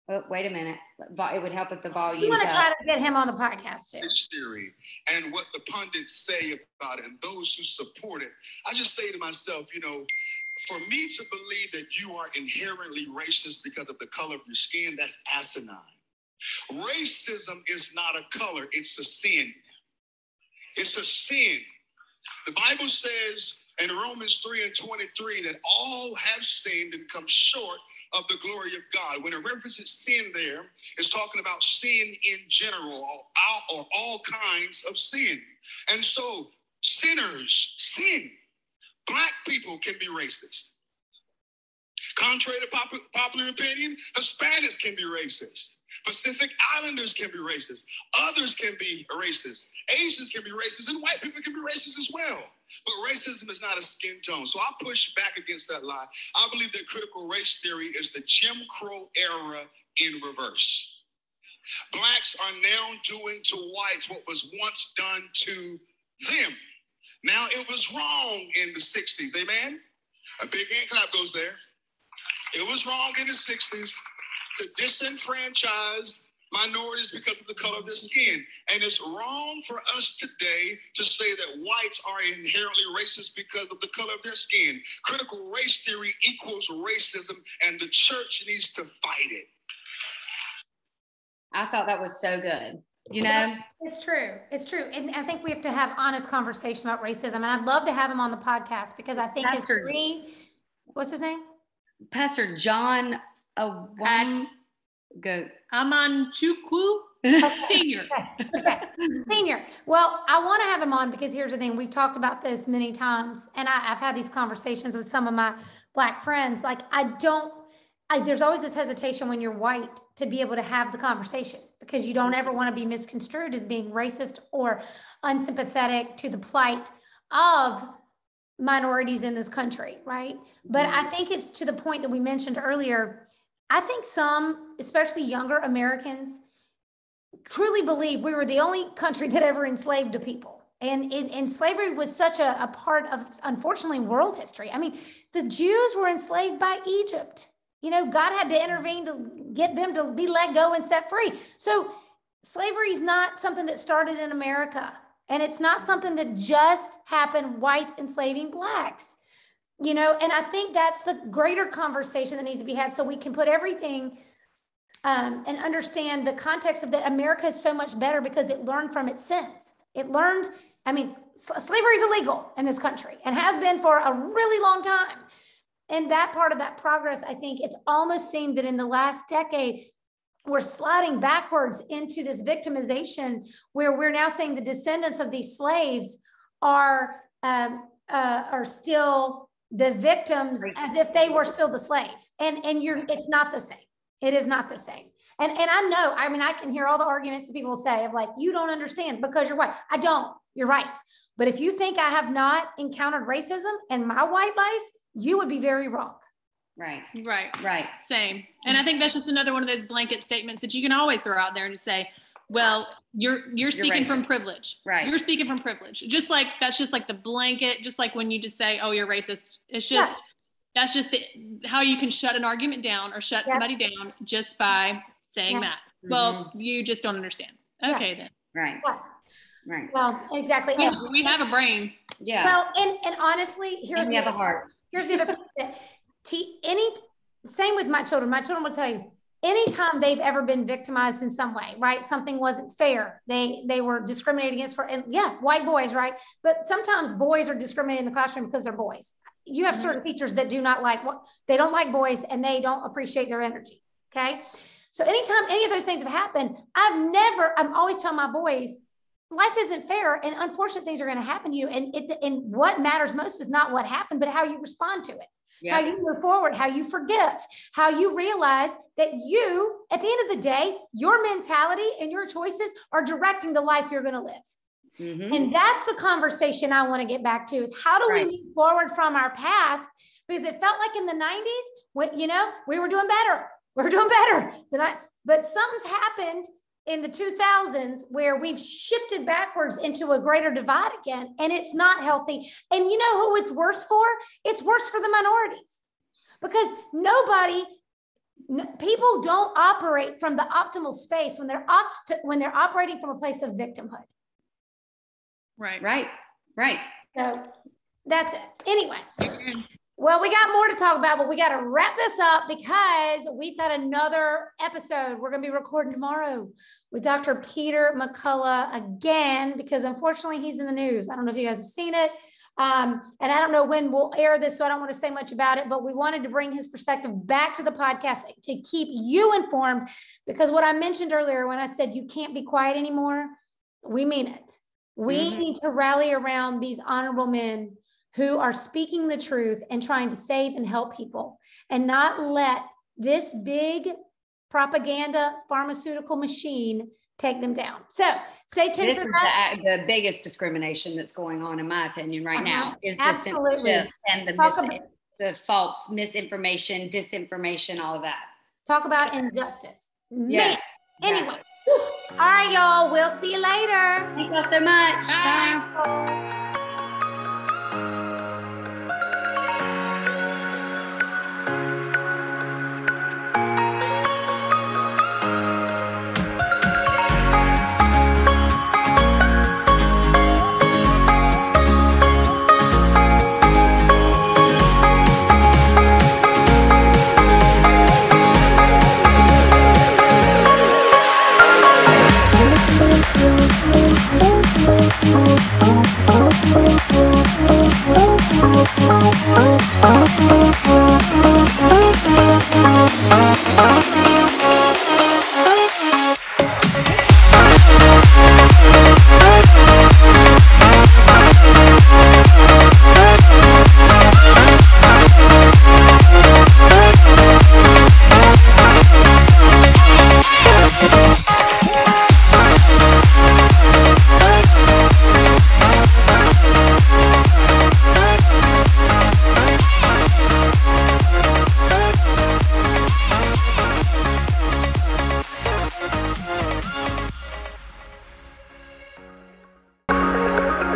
Oh, wait a minute. It would help if the volume. You want to try to get him on the podcast too. This theory and what the pundits say about it and those who support it. I just say to myself, you know, for me to believe that you are inherently racist because of the color of your skin, that's asinine. Racism is not a color, it's a sin. It's a sin. The Bible says in Romans three and twenty-three that all have sinned and come short of the glory of God. When it references sin there, it's talking about sin in general or, or all kinds of sin. And so sinners sin. Black people can be racist. Contrary to pop- popular opinion, Hispanics can be racist. Pacific Islanders can be racist. Others can be racist. Asians can be racist, and white people can be racist as well. But racism is not a skin tone. So I push back against that lie. I believe that critical race theory is the Jim Crow era in reverse. Blacks are now doing to whites what was once done to them. Now, it was wrong in the sixties, amen? A big hand clap goes there. It was wrong in the sixties. To disenfranchise minorities because of the color of their skin. And it's wrong for us today to say that whites are inherently racist because of the color of their skin. Critical race theory equals racism, and the church needs to fight it. I thought that was so good. You know? It's true. It's true. And I think we have to have honest conversation about racism. And I'd love to have him on the podcast because I think his three, what's his name? Pastor John... A one go. Amanchukwu. Okay. Senior. Okay. Okay. Senior. Well, I want to have him on because here's the thing. We've talked about this many times, and I, I've had these conversations with some of my Black friends. Like, I don't, I, there's always this hesitation when you're white to be able to have the conversation because you don't ever want to be misconstrued as being racist or unsympathetic to the plight of minorities in this country, right? But I think it's to the point that we mentioned earlier. I think some, especially younger Americans, truly believe we were the only country that ever enslaved a people. And, and, and slavery was such a, a part of, unfortunately, world history. I mean, the Jews were enslaved by Egypt. You know, God had to intervene to get them to be let go and set free. So slavery is not something that started in America. And it's not something that just happened, whites enslaving Blacks. You know, and I think that's the greater conversation that needs to be had so we can put everything um, and understand the context of that. America is so much better because it learned from its sins. It learned, I mean, sl- slavery is illegal in this country and has been for a really long time. And that part of that progress, I think it's almost seemed that in the last decade, we're sliding backwards into this victimization where we're now saying the descendants of these slaves are, um, uh, are still the victims as if they were still the slave. And and you're it's not the same. It is not the same. And and I know, I mean, I can hear all the arguments that people say of like, you don't understand because you're white. I don't, you're right. But if you think I have not encountered racism in my white life, you would be very wrong. Right, right, right. Same. And I think that's just another one of those blanket statements that you can always throw out there and just say, well, you're you're speaking you're from privilege. Right. You're speaking from privilege. Just like that's just like the blanket, just like when you just say, oh, you're racist. It's just yeah. that's just the, how you can shut an argument down or shut yeah. somebody down just by saying yeah. that. Mm-hmm. Well, you just don't understand. Okay yeah. then. Right. Well, right. Well, exactly. We, and, we have a brain. Yeah. Well, and and honestly, here's and we the have a heart. Here's the other thing. T any same with my children. My children will tell you. Anytime they've ever been victimized in some way, right? Something wasn't fair. They they were discriminated against for, and yeah, white boys, right? But sometimes boys are discriminated in the classroom because they're boys. You have certain teachers that do not like, they don't like boys and they don't appreciate their energy, okay? So anytime any of those things have happened, I've never, I'm always telling my boys, life isn't fair and unfortunate things are gonna happen to you. And, it, and what matters most is not what happened, but how you respond to it. Yeah. How you move forward, how you forgive, how you realize that you, at the end of the day, your mentality and your choices are directing the life you're going to live. Mm-hmm. And that's the conversation I want to get back to is how do right. we move forward from our past? Because it felt like in the nineties, when, you know, we were doing better. We were doing better. Than I, but something's happened in the two thousands where we've shifted backwards into a greater divide again, and it's not healthy. And you know who it's worse for? It's worse for the minorities because nobody, no, people don't operate from the optimal space when they're opt- when they're operating from a place of victimhood. Right, right, right. So that's it. Anyway. Well, we got more to talk about, but we got to wrap this up because we've got another episode. We're going to be recording tomorrow with Doctor Peter McCullough again, because unfortunately he's in the news. I don't know if you guys have seen it. Um, and I don't know when we'll air this, so I don't want to say much about it, but we wanted to bring his perspective back to the podcast to keep you informed, because what I mentioned earlier, when I said you can't be quiet anymore, we mean it. We mm-hmm. need to rally around these honorable men who are speaking the truth and trying to save and help people and not let this big propaganda pharmaceutical machine take them down. So stay tuned this for that. This is the, the biggest discrimination that's going on, in my opinion, right now is Absolutely. the and the, mis- the false misinformation, disinformation, all of that. Talk about injustice. Yes. Man. Anyway. Exactly. All right, y'all. We'll see you later. Thank y'all so much. Bye. Bye.